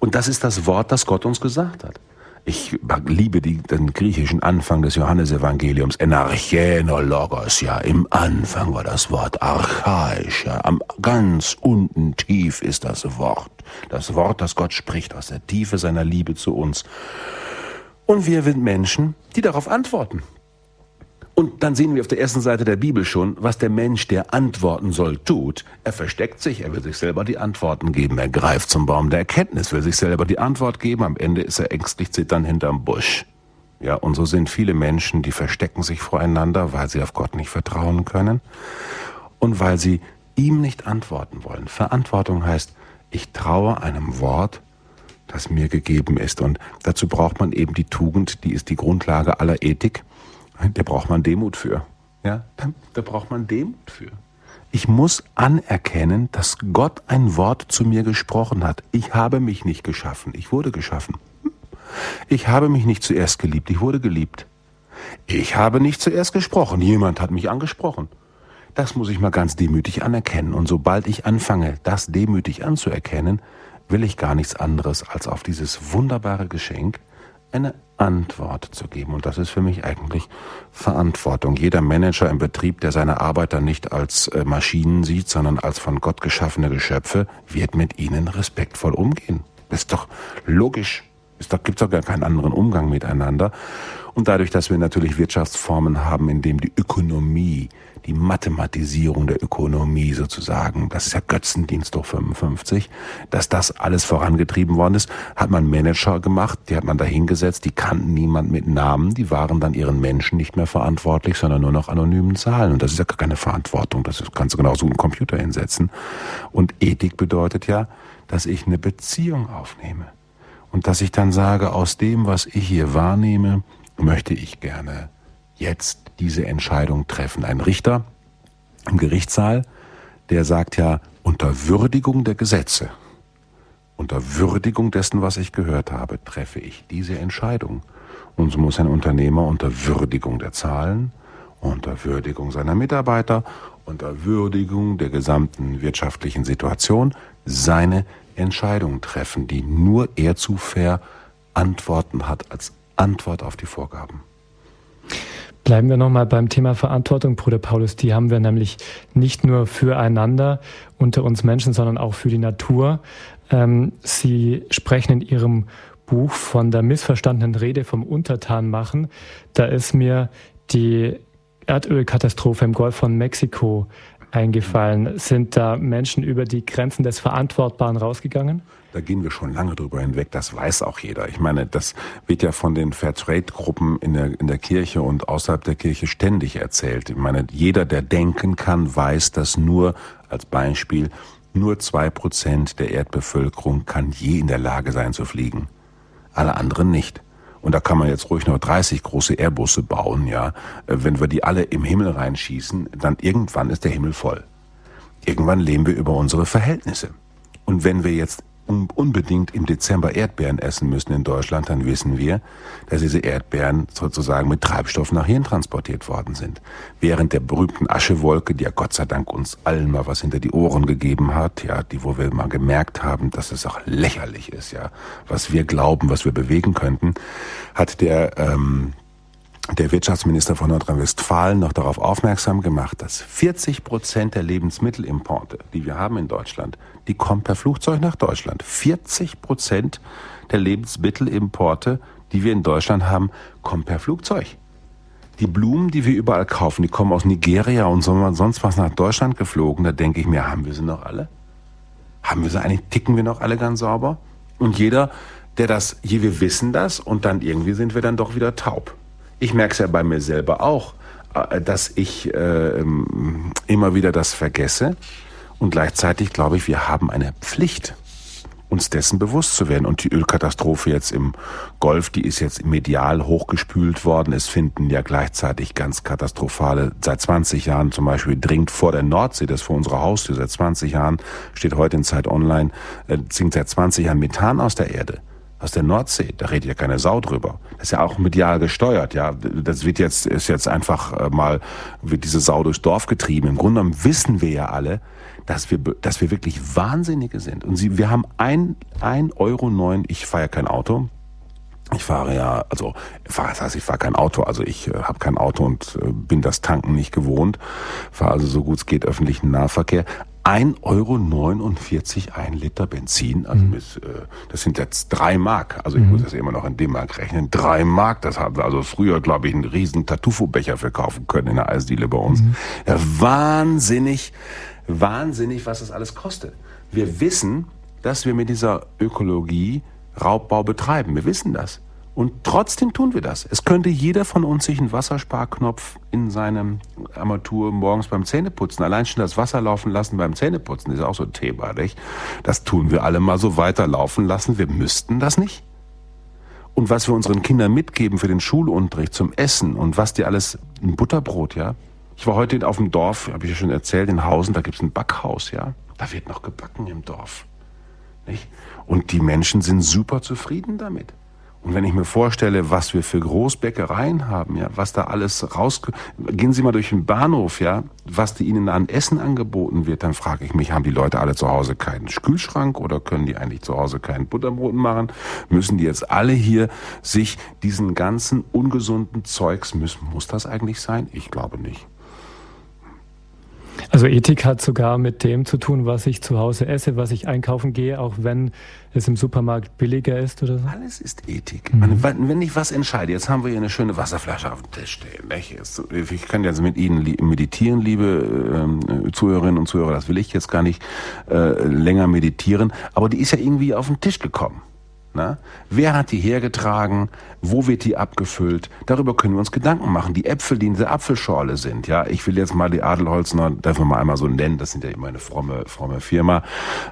Und das ist das Wort, das Gott uns gesagt hat. Ich liebe die, den griechischen Anfang des Johannesevangeliums. Enarcheno logos, ja, im Anfang war das Wort archaisch, ja, am ganz unten tief ist das Wort. Das Wort, das Gott spricht aus der Tiefe seiner Liebe zu uns. Und wir sind Menschen, die darauf antworten. Und dann sehen wir auf der ersten Seite der Bibel schon, was der Mensch, der antworten soll, tut. Er versteckt sich, er will sich selber die Antworten geben. Er greift zum Baum der Erkenntnis, will sich selber die Antwort geben. Am Ende ist er ängstlich zitternd hinterm Busch. Ja, und so sind viele Menschen, die verstecken sich voreinander, weil sie auf Gott nicht vertrauen können und weil sie ihm nicht antworten wollen. Verantwortung heißt, ich traue einem Wort, das mir gegeben ist. Und dazu braucht man eben die Tugend, die ist die Grundlage aller Ethik. Da braucht man Demut für. Ja, da, da braucht man Demut für. Ich muss anerkennen, dass Gott ein Wort zu mir gesprochen hat. Ich habe mich nicht geschaffen, ich wurde geschaffen. Ich habe mich nicht zuerst geliebt, ich wurde geliebt. Ich habe nicht zuerst gesprochen, jemand hat mich angesprochen. Das muss ich mal ganz demütig anerkennen. Und sobald ich anfange, das demütig anzuerkennen, will ich gar nichts anderes, als auf dieses wunderbare Geschenk eine Antwort zu geben. Und das ist für mich eigentlich Verantwortung. Jeder Manager im Betrieb, der seine Arbeiter nicht als Maschinen sieht, sondern als von Gott geschaffene Geschöpfe, wird mit ihnen respektvoll umgehen. Das ist doch logisch. Es gibt doch gar keinen anderen Umgang miteinander. Und dadurch, dass wir natürlich Wirtschaftsformen haben, in dem die Ökonomie, die Mathematisierung der Ökonomie sozusagen, das ist ja Götzendienst durch fünfundfünfzig, dass das alles vorangetrieben worden ist, hat man Manager gemacht, die hat man da hingesetzt, die kannten niemand mit Namen, die waren dann ihren Menschen nicht mehr verantwortlich, sondern nur noch anonymen Zahlen. Und das ist ja gar keine Verantwortung, das kannst du genauso einen Computer hinsetzen. Und Ethik bedeutet ja, dass ich eine Beziehung aufnehme. Und dass ich dann sage, aus dem, was ich hier wahrnehme, möchte ich gerne jetzt diese Entscheidung treffen. Ein Richter im Gerichtssaal, der sagt ja, unter Würdigung der Gesetze, unter Würdigung dessen, was ich gehört habe, treffe ich diese Entscheidung. Und so muss ein Unternehmer unter Würdigung der Zahlen, unter Würdigung seiner Mitarbeiter, unter Würdigung der gesamten wirtschaftlichen Situation seine Entscheidungen treffen, die nur er zu verantworten hat als Antwort auf die Vorgaben. Bleiben wir nochmal beim Thema Verantwortung, Bruder Paulus. Die haben wir nämlich nicht nur füreinander unter uns Menschen, sondern auch für die Natur. Ähm, Sie sprechen in Ihrem Buch von der missverstandenen Rede vom Untertanmachen. Da ist mir die Erdölkatastrophe im Golf von Mexiko eingefallen. Sind da Menschen über die Grenzen des Verantwortbaren rausgegangen? Da gehen wir schon lange drüber hinweg, das weiß auch jeder. Ich meine, das wird ja von den Fairtrade-Gruppen in der, in der Kirche und außerhalb der Kirche ständig erzählt. Ich meine, jeder, der denken kann, weiß, dass nur, als Beispiel, nur zwei Prozent der Erdbevölkerung kann je in der Lage sein zu fliegen. Alle anderen nicht. Und da kann man jetzt ruhig noch dreißig große Airbusse bauen, ja. Wenn wir die alle im Himmel reinschießen, dann irgendwann ist der Himmel voll. Irgendwann leben wir über unsere Verhältnisse. Und wenn wir jetzt unbedingt im Dezember Erdbeeren essen müssen in Deutschland, dann wissen wir, dass diese Erdbeeren sozusagen mit Treibstoff nach Hirn transportiert worden sind. Während der berühmten Aschewolke, die ja Gott sei Dank uns allen mal was hinter die Ohren gegeben hat, ja, die, wo wir mal gemerkt haben, dass es auch lächerlich ist, ja, was wir glauben, was wir bewegen könnten, hat der, ähm, der Wirtschaftsminister von Nordrhein-Westfalen noch darauf aufmerksam gemacht, dass vierzig Prozent der Lebensmittelimporte, die wir haben in Deutschland, die kommen per Flugzeug nach Deutschland. vierzig Prozent der Lebensmittelimporte, die wir in Deutschland haben, kommen per Flugzeug. Die Blumen, die wir überall kaufen, die kommen aus Nigeria und sonst was nach Deutschland geflogen. Da denke ich mir, haben wir sie noch alle? Haben wir sie eigentlich, ticken wir noch alle ganz sauber? Und jeder, der das, wir wissen das und dann irgendwie sind wir dann doch wieder taub. Ich merke es ja bei mir selber auch, dass ich äh, immer wieder das vergesse. Und gleichzeitig glaube ich, wir haben eine Pflicht, uns dessen bewusst zu werden. Und die Ölkatastrophe jetzt im Golf, die ist jetzt medial hochgespült worden. Es finden ja gleichzeitig ganz katastrophale, seit zwanzig Jahren zum Beispiel dringend vor der Nordsee, das vor unserer Haustür, seit zwanzig Jahren, steht heute in Zeit Online, äh, sinkt seit zwanzig Jahren Methan aus der Erde. Aus der Nordsee, da redet ja keine Sau drüber. Das ist ja auch medial gesteuert, ja. Das wird jetzt, ist jetzt einfach mal, wird diese Sau durchs Dorf getrieben. Im Grunde genommen wissen wir ja alle, dass wir, dass wir wirklich Wahnsinnige sind. Und sie, wir haben ein, ein Euro neun, ich fahre ja kein Auto. Ich fahre ja, also, das heißt, ich fahre kein Auto, also ich äh, habe kein Auto und äh, bin das Tanken nicht gewohnt. Fahre also so gut es geht öffentlichen Nahverkehr. ein Euro neunundvierzig ein Liter Benzin, also mhm. bis, äh, das sind jetzt drei Mark, also ich mhm. muss das immer noch in D-Mark rechnen, drei Mark, das haben wir also früher, glaube ich, einen riesen Tartufo-Becher für kaufen können in der Eisdiele bei uns. Mhm. Ja, wahnsinnig, wahnsinnig, was das alles kostet. Wir wissen, dass wir mit dieser Ökologie Raubbau betreiben, wir wissen das. Und trotzdem tun wir das. Es könnte jeder von uns sich einen Wassersparknopf in seinem Armatur morgens beim Zähneputzen, allein schon das Wasser laufen lassen beim Zähneputzen, ist auch so ein Thema, nicht? Das tun wir alle mal so weiterlaufen lassen, wir müssten das nicht. Und was wir unseren Kindern mitgeben für den Schulunterricht zum Essen und was die alles, ein Butterbrot, ja? Ich war heute auf dem Dorf, habe ich ja schon erzählt, in Hausen, da gibt's ein Backhaus, ja? Da wird noch gebacken im Dorf, nicht? Und die Menschen sind super zufrieden damit. Und wenn ich mir vorstelle, was wir für Großbäckereien haben, ja, was da alles raus, gehen Sie mal durch den Bahnhof, ja, was die Ihnen an Essen angeboten wird, dann frage ich mich, haben die Leute alle zu Hause keinen Kühlschrank oder können die eigentlich zu Hause keinen Butterbrot machen? Müssen die jetzt alle hier sich diesen ganzen ungesunden Zeugs müssen? Muss das eigentlich sein? Ich glaube nicht. Also Ethik hat sogar mit dem zu tun, was ich zu Hause esse, was ich einkaufen gehe, auch wenn es im Supermarkt billiger ist oder so. Alles ist Ethik. Mhm. Wenn ich was entscheide, jetzt haben wir hier eine schöne Wasserflasche auf dem Tisch stehen. Ich kann jetzt mit Ihnen meditieren, liebe Zuhörerinnen und Zuhörer, das will ich jetzt gar nicht länger meditieren, aber die ist ja irgendwie auf den Tisch gekommen. Na? Wer hat die hergetragen? Wo wird die abgefüllt? Darüber können wir uns Gedanken machen. Die Äpfel, die in der Apfelschorle sind, ja, ich will jetzt mal die Adelholzner, darf man mal einmal so nennen, das sind ja immer eine fromme, fromme Firma,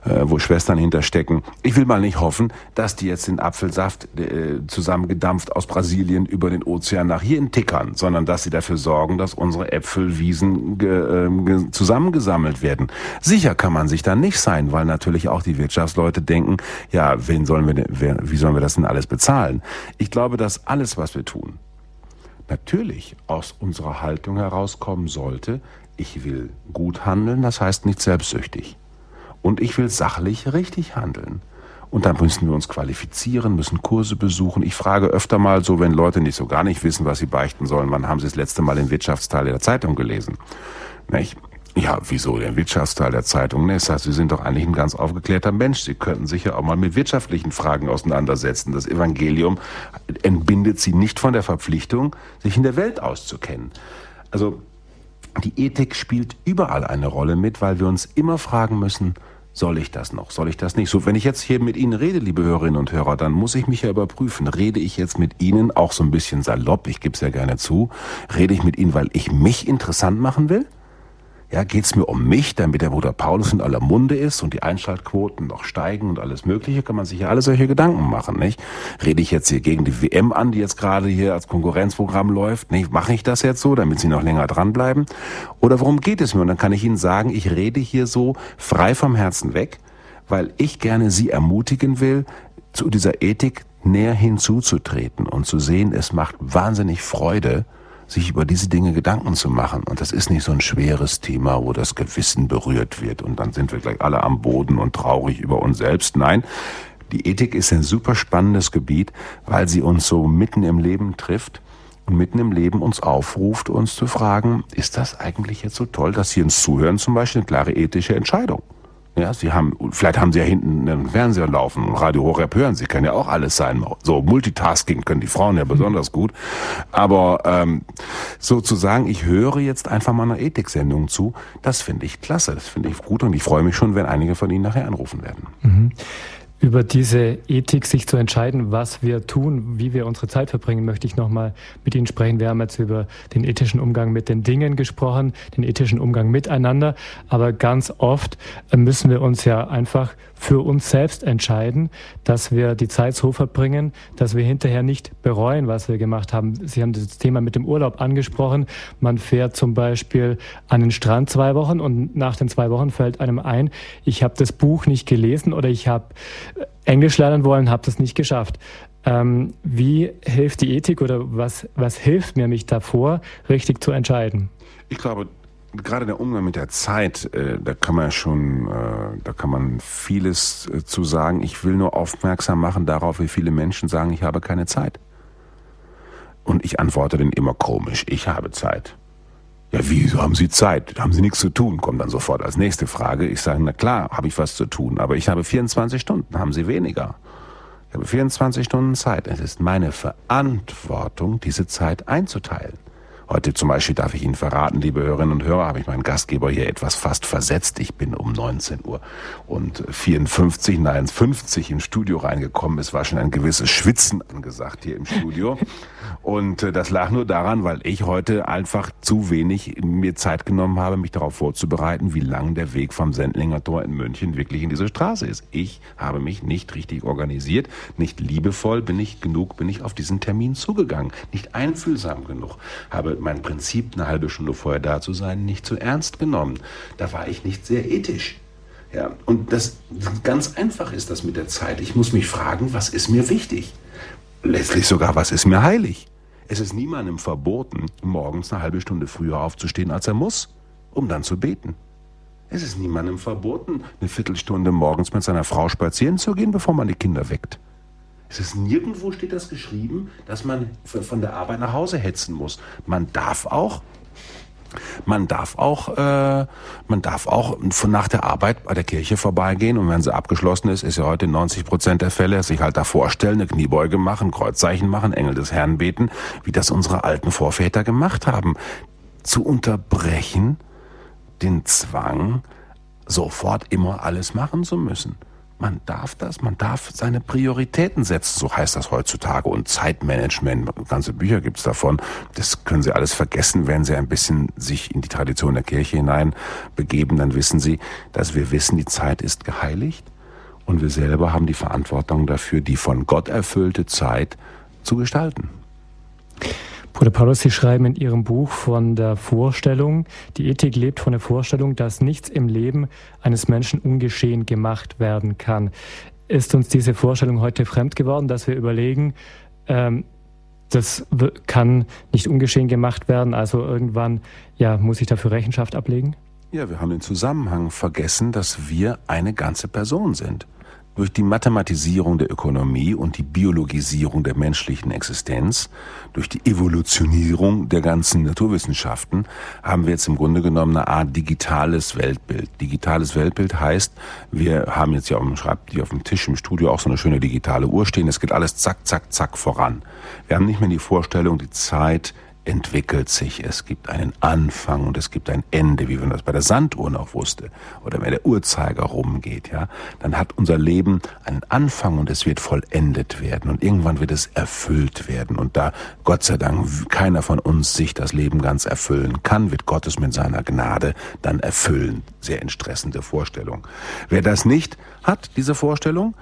äh, wo Schwestern hinterstecken. Ich will mal nicht hoffen, dass die jetzt den Apfelsaft äh, zusammengedampft aus Brasilien über den Ozean nach hier in Tickern, sondern dass sie dafür sorgen, dass unsere Äpfelwiesen äh, zusammengesammelt werden. Sicher kann man sich da nicht sein, weil natürlich auch die Wirtschaftsleute denken, ja, wen sollen wir denn, wie sollen wir das denn alles bezahlen? Ich glaube, dass alles, was wir tun, natürlich aus unserer Haltung herauskommen sollte. Ich will gut handeln, das heißt nicht selbstsüchtig. Und ich will sachlich richtig handeln. Und dann müssen wir uns qualifizieren, müssen Kurse besuchen. Ich frage öfter mal so, wenn Leute nicht so gar nicht wissen, was sie beichten sollen, wann haben sie das letzte Mal den Wirtschaftsteil der Zeitung gelesen? Nicht? Ja, wieso der Wirtschaftsteil der Zeitung? Ne, das heißt, Sie sind doch eigentlich ein ganz aufgeklärter Mensch. Sie könnten sich ja auch mal mit wirtschaftlichen Fragen auseinandersetzen. Das Evangelium entbindet Sie nicht von der Verpflichtung, sich in der Welt auszukennen. Also Die Ethik spielt überall eine Rolle mit, weil wir uns immer fragen müssen, soll ich das noch, soll ich das nicht? So, wenn ich jetzt hier mit Ihnen rede, liebe Hörerinnen und Hörer, dann muss ich mich ja überprüfen. Rede ich jetzt mit Ihnen auch so ein bisschen salopp, ich gebe es ja gerne zu, rede ich mit Ihnen, weil ich mich interessant machen will? Ja, geht's mir um mich, damit der Bruder Paulus in aller Munde ist und die Einschaltquoten noch steigen und alles Mögliche, kann man sich ja alle solche Gedanken machen, nicht? Rede ich jetzt hier gegen die W M an, die jetzt gerade hier als Konkurrenzprogramm läuft, nicht? Mache ich das jetzt so, damit Sie noch länger dranbleiben? Oder worum geht es mir? Und dann kann ich Ihnen sagen, ich rede hier so frei vom Herzen weg, weil ich gerne Sie ermutigen will, zu dieser Ethik näher hinzuzutreten und zu sehen, es macht wahnsinnig Freude, sich über diese Dinge Gedanken zu machen. Und das ist nicht so ein schweres Thema, wo das Gewissen berührt wird und dann sind wir gleich alle am Boden und traurig über uns selbst. Nein, die Ethik ist ein super spannendes Gebiet, weil sie uns so mitten im Leben trifft und mitten im Leben uns aufruft, uns zu fragen, ist das eigentlich jetzt so toll, dass Sie uns zuhören, zum Beispiel eine klare ethische Entscheidung. Ja, Sie haben, vielleicht haben Sie ja hinten einen Fernseher laufen und Radio Horeb hören. Sie können ja auch alles sein. So Multitasking können die Frauen ja besonders gut. Aber ähm, sozusagen, ich höre jetzt einfach mal einer Ethik-Sendung zu. Das finde ich klasse, das finde ich gut und ich freue mich schon, wenn einige von Ihnen nachher anrufen werden. Mhm. Über diese Ethik sich zu entscheiden, was wir tun, wie wir unsere Zeit verbringen, möchte ich nochmal mit Ihnen sprechen. Wir haben jetzt über den ethischen Umgang mit den Dingen gesprochen, den ethischen Umgang miteinander. Aber ganz oft müssen wir uns ja einfach für uns selbst entscheiden, dass wir die Zeit so verbringen, dass wir hinterher nicht bereuen, was wir gemacht haben. Sie haben das Thema mit dem Urlaub angesprochen. Man fährt zum Beispiel an den Strand zwei Wochen und nach den zwei Wochen fällt einem ein, ich habe das Buch nicht gelesen oder ich habe Englisch lernen wollen, habe das nicht geschafft. Ähm, wie hilft die Ethik oder was, was hilft mir, mich davor richtig zu entscheiden? Ich glaube, gerade der Umgang mit der Zeit, äh, da kann man schon, äh, da kann man vieles äh, zu sagen. Ich will nur aufmerksam machen darauf, wie viele Menschen sagen, ich habe keine Zeit. Und ich antworte denen immer komisch, ich habe Zeit. Ja, wieso haben Sie Zeit? Haben Sie nichts zu tun? Kommt dann sofort als nächste Frage. Ich sage, na klar, habe ich was zu tun, aber ich habe vierundzwanzig Stunden, haben Sie weniger. Ich habe vierundzwanzig Stunden Zeit. Es ist meine Verantwortung, diese Zeit einzuteilen. Heute zum Beispiel darf ich Ihnen verraten, liebe Hörerinnen und Hörer, habe ich meinen Gastgeber hier etwas fast versetzt. Ich bin um neunzehn Uhr vierundfünfzig, nein, fünfzig im Studio reingekommen. Es war schon ein gewisses Schwitzen angesagt hier im Studio. Und äh, das lag nur daran, weil ich heute einfach zu wenig mir Zeit genommen habe, mich darauf vorzubereiten, wie lang der Weg vom Sendlinger Tor in München wirklich in diese Straße ist. Ich habe mich nicht richtig organisiert, nicht liebevoll bin ich genug, bin ich auf diesen Termin zugegangen, nicht einfühlsam genug, habe mein Prinzip, eine halbe Stunde vorher da zu sein, nicht zu ernst genommen. Da war ich nicht sehr ethisch. Ja, und das ganz einfach ist das mit der Zeit. Ich muss mich fragen, was ist mir wichtig? Letztlich sogar, was ist mir heilig? Es ist niemandem verboten, morgens eine halbe Stunde früher aufzustehen, als er muss, um dann zu beten. Es ist niemandem verboten, eine Viertelstunde morgens mit seiner Frau spazieren zu gehen, bevor man die Kinder weckt. Es ist nirgendwo steht das geschrieben, dass man von der Arbeit nach Hause hetzen muss. Man darf auch, man darf auch, äh, man darf auch von nach der Arbeit bei der Kirche vorbeigehen und wenn sie abgeschlossen ist, ist ja heute in neunzig Prozent der Fälle, sich halt davor stellen, eine Kniebeuge machen, Kreuzzeichen machen, Engel des Herrn beten, wie das unsere alten Vorväter gemacht haben. Zu unterbrechen, den Zwang, sofort immer alles machen zu müssen. Man darf das, man darf seine Prioritäten setzen, so heißt das heutzutage. Und Zeitmanagement, ganze Bücher gibt's davon. Das können Sie alles vergessen, wenn Sie ein bisschen sich in die Tradition der Kirche hinein begeben. Dann wissen Sie, dass wir wissen, die Zeit ist geheiligt. Und wir selber haben die Verantwortung dafür, die von Gott erfüllte Zeit zu gestalten. Bruder Paulus, Sie schreiben in Ihrem Buch von der Vorstellung, die Ethik lebt von der Vorstellung, dass nichts im Leben eines Menschen ungeschehen gemacht werden kann. Ist uns diese Vorstellung heute fremd geworden, dass wir überlegen, ähm, das kann nicht ungeschehen gemacht werden, also irgendwann ja, muss ich dafür Rechenschaft ablegen? Ja, wir haben den Zusammenhang vergessen, dass wir eine ganze Person sind. Durch die Mathematisierung der Ökonomie und die Biologisierung der menschlichen Existenz, durch die Evolutionierung der ganzen Naturwissenschaften, haben wir jetzt im Grunde genommen eine Art digitales Weltbild. Digitales Weltbild heißt, wir haben jetzt hier auf dem Schreibtisch, auf dem Tisch im Studio auch so eine schöne digitale Uhr stehen. Es geht alles zack, zack, zack voran. Wir haben nicht mehr die Vorstellung, die Zeit entwickelt sich, es gibt einen Anfang und es gibt ein Ende, wie man das bei der Sanduhr noch wusste oder wenn der Uhrzeiger rumgeht, ja, dann hat unser Leben einen Anfang und es wird vollendet werden und irgendwann wird es erfüllt werden und da Gott sei Dank keiner von uns sich das Leben ganz erfüllen kann, wird Gott es mit seiner Gnade dann erfüllen. Sehr entstressende Vorstellung. Wer das nicht hat, diese Vorstellung,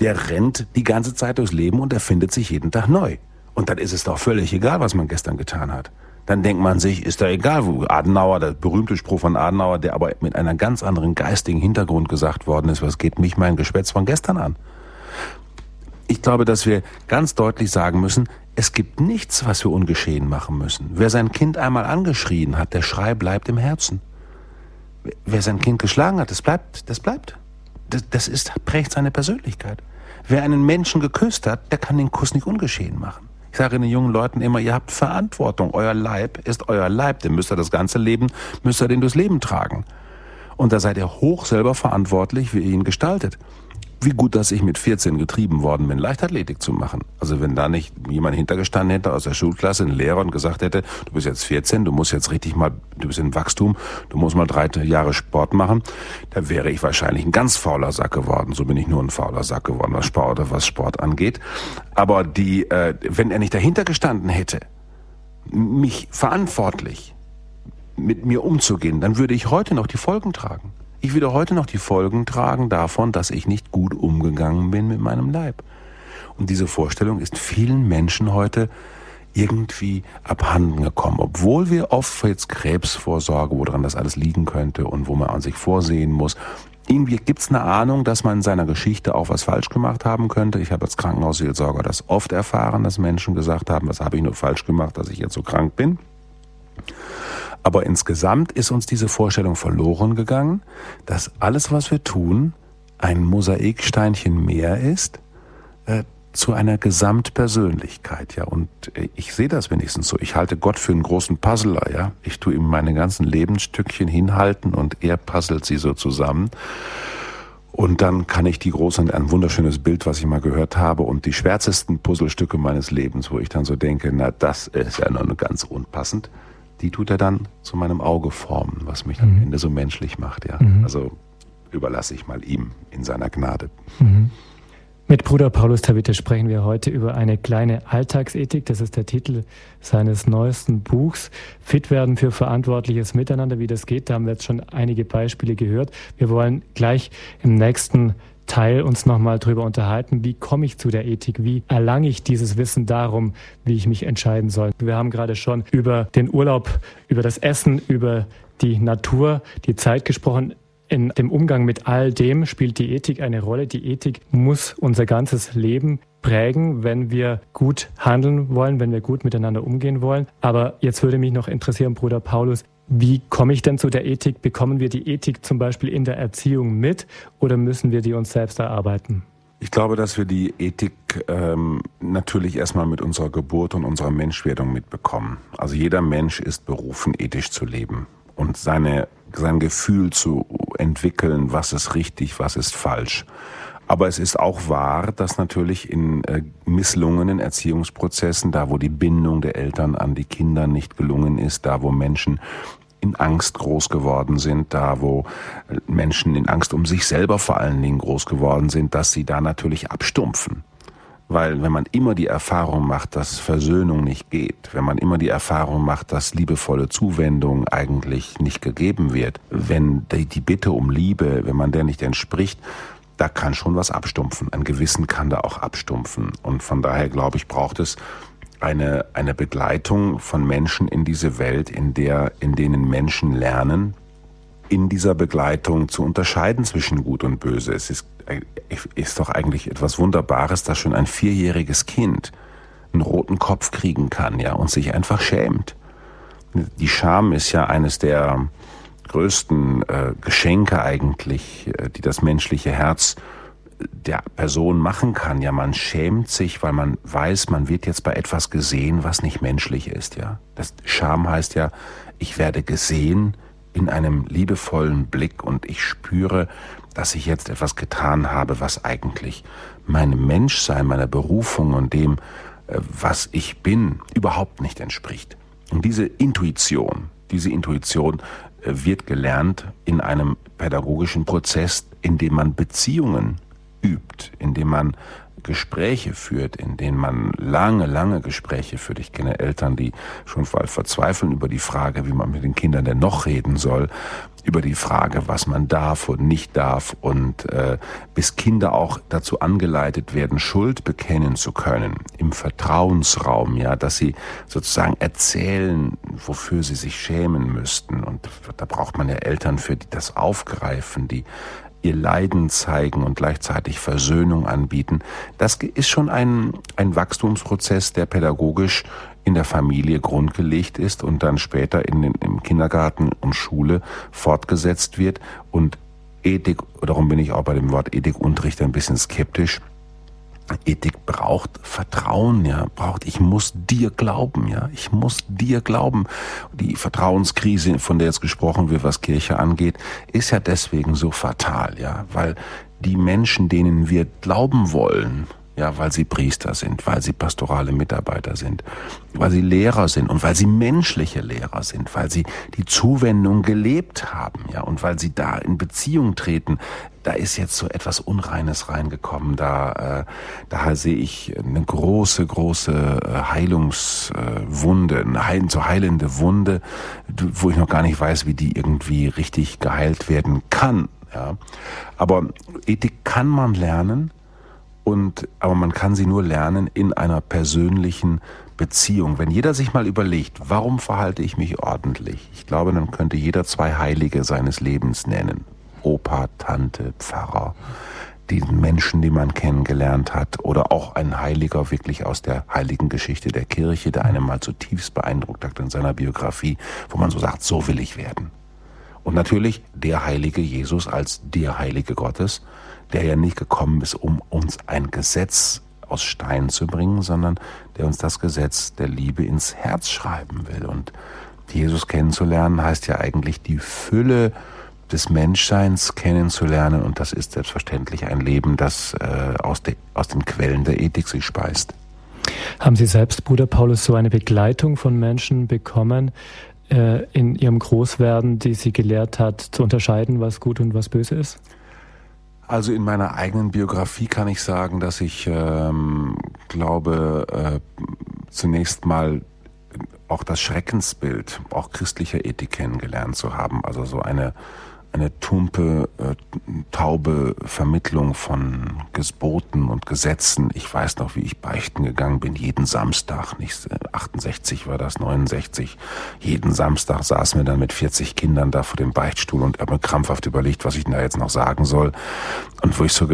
der rennt die ganze Zeit durchs Leben und erfindet sich jeden Tag neu. Und dann ist es doch völlig egal, was man gestern getan hat. Dann denkt man sich, ist doch egal, Adenauer, der berühmte Spruch von Adenauer, der aber mit einem ganz anderen geistigen Hintergrund gesagt worden ist, was geht mich mein Geschwätz von gestern an? Ich glaube, dass wir ganz deutlich sagen müssen, es gibt nichts, was wir ungeschehen machen müssen. Wer sein Kind einmal angeschrien hat, der Schrei bleibt im Herzen. Wer sein Kind geschlagen hat, das bleibt, das bleibt. Das, das ist, prägt seine Persönlichkeit. Wer einen Menschen geküsst hat, der kann den Kuss nicht ungeschehen machen. Ich sage den jungen Leuten immer, ihr habt Verantwortung. Euer Leib ist euer Leib. Den müsst ihr das ganze Leben, müsst ihr den durchs Leben tragen. Und da seid ihr hoch selber verantwortlich, wie ihr ihn gestaltet. Wie gut, dass ich mit vierzehn getrieben worden bin, Leichtathletik zu machen. Also wenn da nicht jemand hintergestanden hätte aus der Schulklasse, ein Lehrer, und gesagt hätte, du bist jetzt vierzehn, du musst jetzt richtig mal, du bist im Wachstum, du musst mal drei Jahre Sport machen, da wäre ich wahrscheinlich ein ganz fauler Sack geworden. So bin ich nur ein fauler Sack geworden, was Sport, was Sport angeht. Aber die, äh, wenn er nicht dahinter gestanden hätte, mich verantwortlich mit mir umzugehen, dann würde ich heute noch die Folgen tragen. Ich würde heute noch die Folgen tragen davon, dass ich nicht gut umgegangen bin mit meinem Leib. Und diese Vorstellung ist vielen Menschen heute irgendwie abhanden gekommen, obwohl wir oft jetzt Krebsvorsorge, woran das alles liegen könnte und wo man an sich vorsehen muss. Irgendwie gibt es eine Ahnung, dass man in seiner Geschichte auch was falsch gemacht haben könnte. Ich habe als Krankenhausseelsorger das oft erfahren, dass Menschen gesagt haben, was habe ich nur falsch gemacht, dass ich jetzt so krank bin. Aber insgesamt ist uns diese Vorstellung verloren gegangen, dass alles, was wir tun, ein Mosaiksteinchen mehr ist äh, zu einer Gesamtpersönlichkeit. Ja, und äh, ich sehe das wenigstens so. Ich halte Gott für einen großen Puzzler. Ja, ich tue ihm meine ganzen Lebensstückchen hinhalten und er puzzelt sie so zusammen. Und dann kann ich die großen, ein wunderschönes Bild, was ich mal gehört habe, und die schwärzesten Puzzlestücke meines Lebens, wo ich dann so denke, na, das ist ja noch ganz unpassend. Die tut er dann zu meinem Auge formen, was mich mhm. am Ende so menschlich macht. Ja. Mhm. Also überlasse ich mal ihm in seiner Gnade. Mhm. Mit Bruder Paulus Tavitte sprechen wir heute über eine kleine Alltagsethik. Das ist der Titel seines neuesten Buchs. Fit werden für verantwortliches Miteinander, wie das geht. Da haben wir jetzt schon einige Beispiele gehört. Wir wollen gleich im nächsten Teil uns nochmal drüber unterhalten, wie komme ich zu der Ethik, wie erlange ich dieses Wissen darum, wie ich mich entscheiden soll. Wir haben gerade schon über den Urlaub, über das Essen, über die Natur, die Zeit gesprochen. In dem Umgang mit all dem spielt die Ethik eine Rolle. Die Ethik muss unser ganzes Leben prägen, wenn wir gut handeln wollen, wenn wir gut miteinander umgehen wollen. Aber jetzt würde mich noch interessieren, Bruder Paulus, wie komme ich denn zu der Ethik? Bekommen wir die Ethik zum Beispiel in der Erziehung mit oder müssen wir die uns selbst erarbeiten? Ich glaube, dass wir die Ethik ähm, natürlich erstmal mit unserer Geburt und unserer Menschwerdung mitbekommen. Also jeder Mensch ist berufen, ethisch zu leben und seine, sein Gefühl zu entwickeln, was ist richtig, was ist falsch. Aber es ist auch wahr, dass natürlich in äh, misslungenen Erziehungsprozessen, da wo die Bindung der Eltern an die Kinder nicht gelungen ist, da wo Menschen in Angst groß geworden sind, da wo Menschen in Angst um sich selber vor allen Dingen groß geworden sind, dass sie da natürlich abstumpfen. Weil wenn man immer die Erfahrung macht, dass Versöhnung nicht geht, wenn man immer die Erfahrung macht, dass liebevolle Zuwendung eigentlich nicht gegeben wird, wenn die Bitte um Liebe, wenn man der nicht entspricht, da kann schon was abstumpfen. Ein Gewissen kann da auch abstumpfen. Und von daher, glaube ich, braucht es eine, eine Begleitung von Menschen in diese Welt, in der, in denen Menschen lernen, in dieser Begleitung zu unterscheiden zwischen Gut und Böse. Es ist, ist doch eigentlich etwas Wunderbares, dass schon ein vierjähriges Kind einen roten Kopf kriegen kann, ja, und sich einfach schämt. Die Scham ist ja eines der größten äh, Geschenke eigentlich, äh, die das menschliche Herz der Person machen kann. Ja, man schämt sich, weil man weiß, man wird jetzt bei etwas gesehen, was nicht menschlich ist. Ja, das Scham heißt ja, ich werde gesehen in einem liebevollen Blick und ich spüre, dass ich jetzt etwas getan habe, was eigentlich meinem Menschsein, meiner Berufung und dem, äh, was ich bin, überhaupt nicht entspricht. Und diese Intuition, diese Intuition wird gelernt in einem pädagogischen Prozess, in dem man Beziehungen übt, in dem man Gespräche führt, in denen man lange, lange Gespräche führt. Ich kenne Eltern, die schon bald verzweifeln über die Frage, wie man mit den Kindern denn noch reden soll, über die Frage, was man darf und nicht darf, und äh, bis Kinder auch dazu angeleitet werden, Schuld bekennen zu können im Vertrauensraum, ja, dass sie sozusagen erzählen, wofür sie sich schämen müssten. Und da braucht man ja Eltern für, die das aufgreifen, die ihr Leiden zeigen und gleichzeitig Versöhnung anbieten. Das ist schon ein, ein Wachstumsprozess, der pädagogisch in der Familie grundgelegt ist und dann später in den, im Kindergarten und Schule fortgesetzt wird. Und Ethik, darum bin ich auch bei dem Wort Ethikunterricht ein bisschen skeptisch. Ethik braucht Vertrauen, ja, braucht, ich muss dir glauben, ja, ich muss dir glauben. Die Vertrauenskrise, von der jetzt gesprochen wird, was Kirche angeht, ist ja deswegen so fatal, ja, weil die Menschen, denen wir glauben wollen, ja, weil sie Priester sind, weil sie pastorale Mitarbeiter sind, weil sie Lehrer sind und weil sie menschliche Lehrer sind, weil sie die Zuwendung gelebt haben, ja, und weil sie da in Beziehung treten. Da ist jetzt so etwas Unreines reingekommen. Da, äh, da sehe ich eine große, große Heilungswunde, eine heil- zu heilende Wunde, wo ich noch gar nicht weiß, wie die irgendwie richtig geheilt werden kann, ja. Aber Ethik kann man lernen. Und, aber man kann sie nur lernen in einer persönlichen Beziehung. Wenn jeder sich mal überlegt, warum verhalte ich mich ordentlich? Ich glaube, dann könnte jeder zwei Heilige seines Lebens nennen. Opa, Tante, Pfarrer, die Menschen, die man kennengelernt hat, oder auch ein Heiliger wirklich aus der heiligen Geschichte der Kirche, der einem mal zutiefst beeindruckt hat in seiner Biografie, wo man so sagt, so will ich werden. Und natürlich der heilige Jesus als der Heilige Gottes, der ja nicht gekommen ist, um uns ein Gesetz aus Stein zu bringen, sondern der uns das Gesetz der Liebe ins Herz schreiben will. Und Jesus kennenzulernen heißt ja eigentlich, die Fülle des Menschseins kennenzulernen. Und das ist selbstverständlich ein Leben, das äh, aus, de, aus den Quellen der Ethik sich speist. Haben Sie selbst, Bruder Paulus, so eine Begleitung von Menschen bekommen, in ihrem Großwerden, die sie gelehrt hat, zu unterscheiden, was gut und was böse ist? Also in meiner eigenen Biografie kann ich sagen, dass ich ähm, glaube, äh, zunächst mal auch das Schreckensbild, auch christlicher Ethik kennengelernt zu haben. Also so eine, eine tumpe, äh, taube Vermittlung von Geboten und Gesetzen. Ich weiß noch, wie ich beichten gegangen bin, jeden Samstag, nicht achtundsechzig war das, neunundsechzig. Jeden Samstag saßen wir dann mit vierzig Kindern da vor dem Beichtstuhl und habe mir krampfhaft überlegt, was ich da jetzt noch sagen soll. Und wo ich so,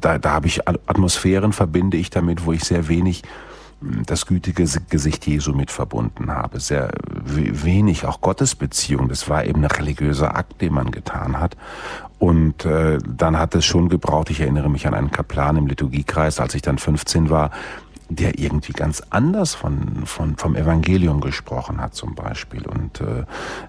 da, da habe ich Atmosphären, verbinde ich damit, wo ich sehr wenig das gütige Gesicht Jesu mit verbunden habe. Sehr wenig, auch Gottesbeziehung. Das war eben ein religiöser Akt, den man getan hat. Und äh, dann hat es schon gebraucht, ich erinnere mich an einen Kaplan im Liturgiekreis, als ich dann fünfzehn war, der irgendwie ganz anders von, von vom Evangelium gesprochen hat zum Beispiel. Und äh,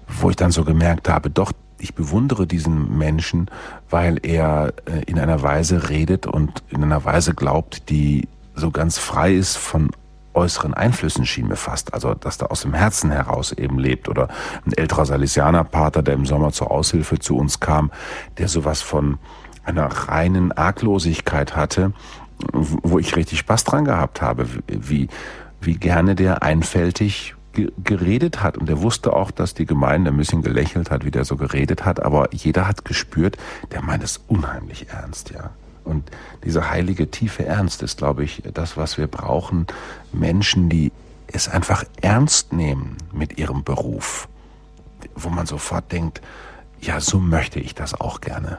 wo ich dann so gemerkt habe, doch, ich bewundere diesen Menschen, weil er äh, in einer Weise redet und in einer Weise glaubt, die so ganz frei ist von äußeren Einflüssen, schien mir fast. Also, dass da aus dem Herzen heraus eben lebt. Oder ein älterer Salesianerpater, der im Sommer zur Aushilfe zu uns kam, der sowas von einer reinen Arglosigkeit hatte, wo ich richtig Spaß dran gehabt habe, wie, wie gerne der einfältig geredet hat. Und er wusste auch, dass die Gemeinde ein bisschen gelächelt hat, wie der so geredet hat. Aber jeder hat gespürt, der meint es unheimlich ernst, ja. Und dieser heilige, tiefe Ernst ist, glaube ich, das, was wir brauchen. Menschen, die es einfach ernst nehmen mit ihrem Beruf, wo man sofort denkt, ja, so möchte ich das auch gerne.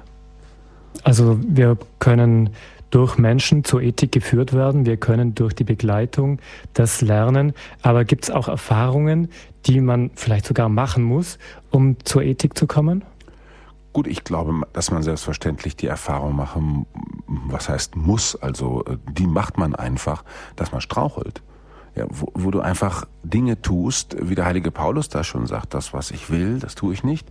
Also wir können durch Menschen zur Ethik geführt werden, wir können durch die Begleitung das lernen, aber gibt es auch Erfahrungen, die man vielleicht sogar machen muss, um zur Ethik zu kommen? Gut, ich glaube, dass man selbstverständlich die Erfahrung machen, was heißt muss, also die macht man einfach, dass man strauchelt. Ja, wo, wo du einfach Dinge tust, wie der heilige Paulus da schon sagt, das, was ich will, das tue ich nicht.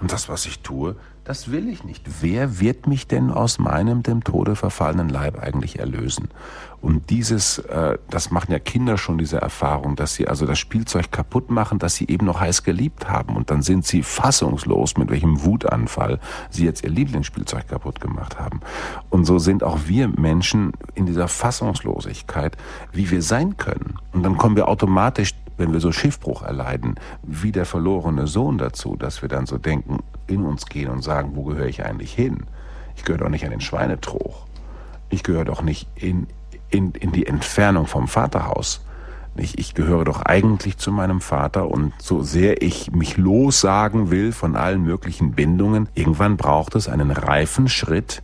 Und das, was ich tue, das will ich nicht. Wer wird mich denn aus meinem dem Tode verfallenen Leib eigentlich erlösen? Und dieses, äh, das machen ja Kinder schon, diese Erfahrung, dass sie also das Spielzeug kaputt machen, dass sie eben noch heiß geliebt haben. Und dann sind sie fassungslos, mit welchem Wutanfall sie jetzt ihr Lieblingsspielzeug kaputt gemacht haben. Und so sind auch wir Menschen in dieser Fassungslosigkeit, wie wir sein können. Und dann kommen wir automatisch, wenn wir so Schiffbruch erleiden, wie der verlorene Sohn dazu, dass wir dann so denken, in uns gehen und sagen, wo gehöre ich eigentlich hin? Ich gehöre doch nicht an den Schweinetrog. Ich gehöre doch nicht in, in, in die Entfernung vom Vaterhaus. Ich, ich gehöre doch eigentlich zu meinem Vater, und so sehr ich mich lossagen will von allen möglichen Bindungen, irgendwann braucht es einen reifen Schritt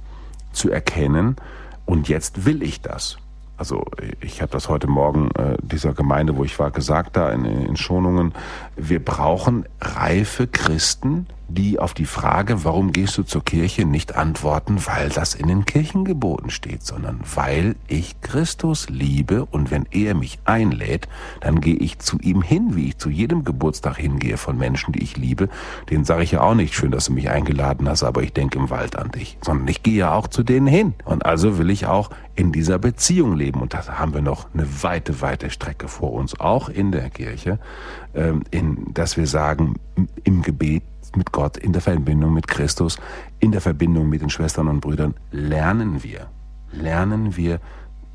zu erkennen, und jetzt will ich das. Also ich habe das heute Morgen äh, dieser Gemeinde, wo ich war, gesagt, da in, in Schonungen, wir brauchen reife Christen, die auf die Frage, warum gehst du zur Kirche, nicht antworten, weil das in den Kirchengeboten steht, sondern weil ich Christus liebe, und wenn er mich einlädt, dann gehe ich zu ihm hin, wie ich zu jedem Geburtstag hingehe von Menschen, die ich liebe. Denen sage ich ja auch nicht, schön, dass du mich eingeladen hast, aber ich denke im Wald an dich, sondern ich gehe ja auch zu denen hin. Und also will ich auch in dieser Beziehung leben, und da haben wir noch eine weite, weite Strecke vor uns, auch in der Kirche, in, dass wir sagen, im Gebet mit Gott, in der Verbindung mit Christus, in der Verbindung mit den Schwestern und Brüdern, lernen wir, lernen wir,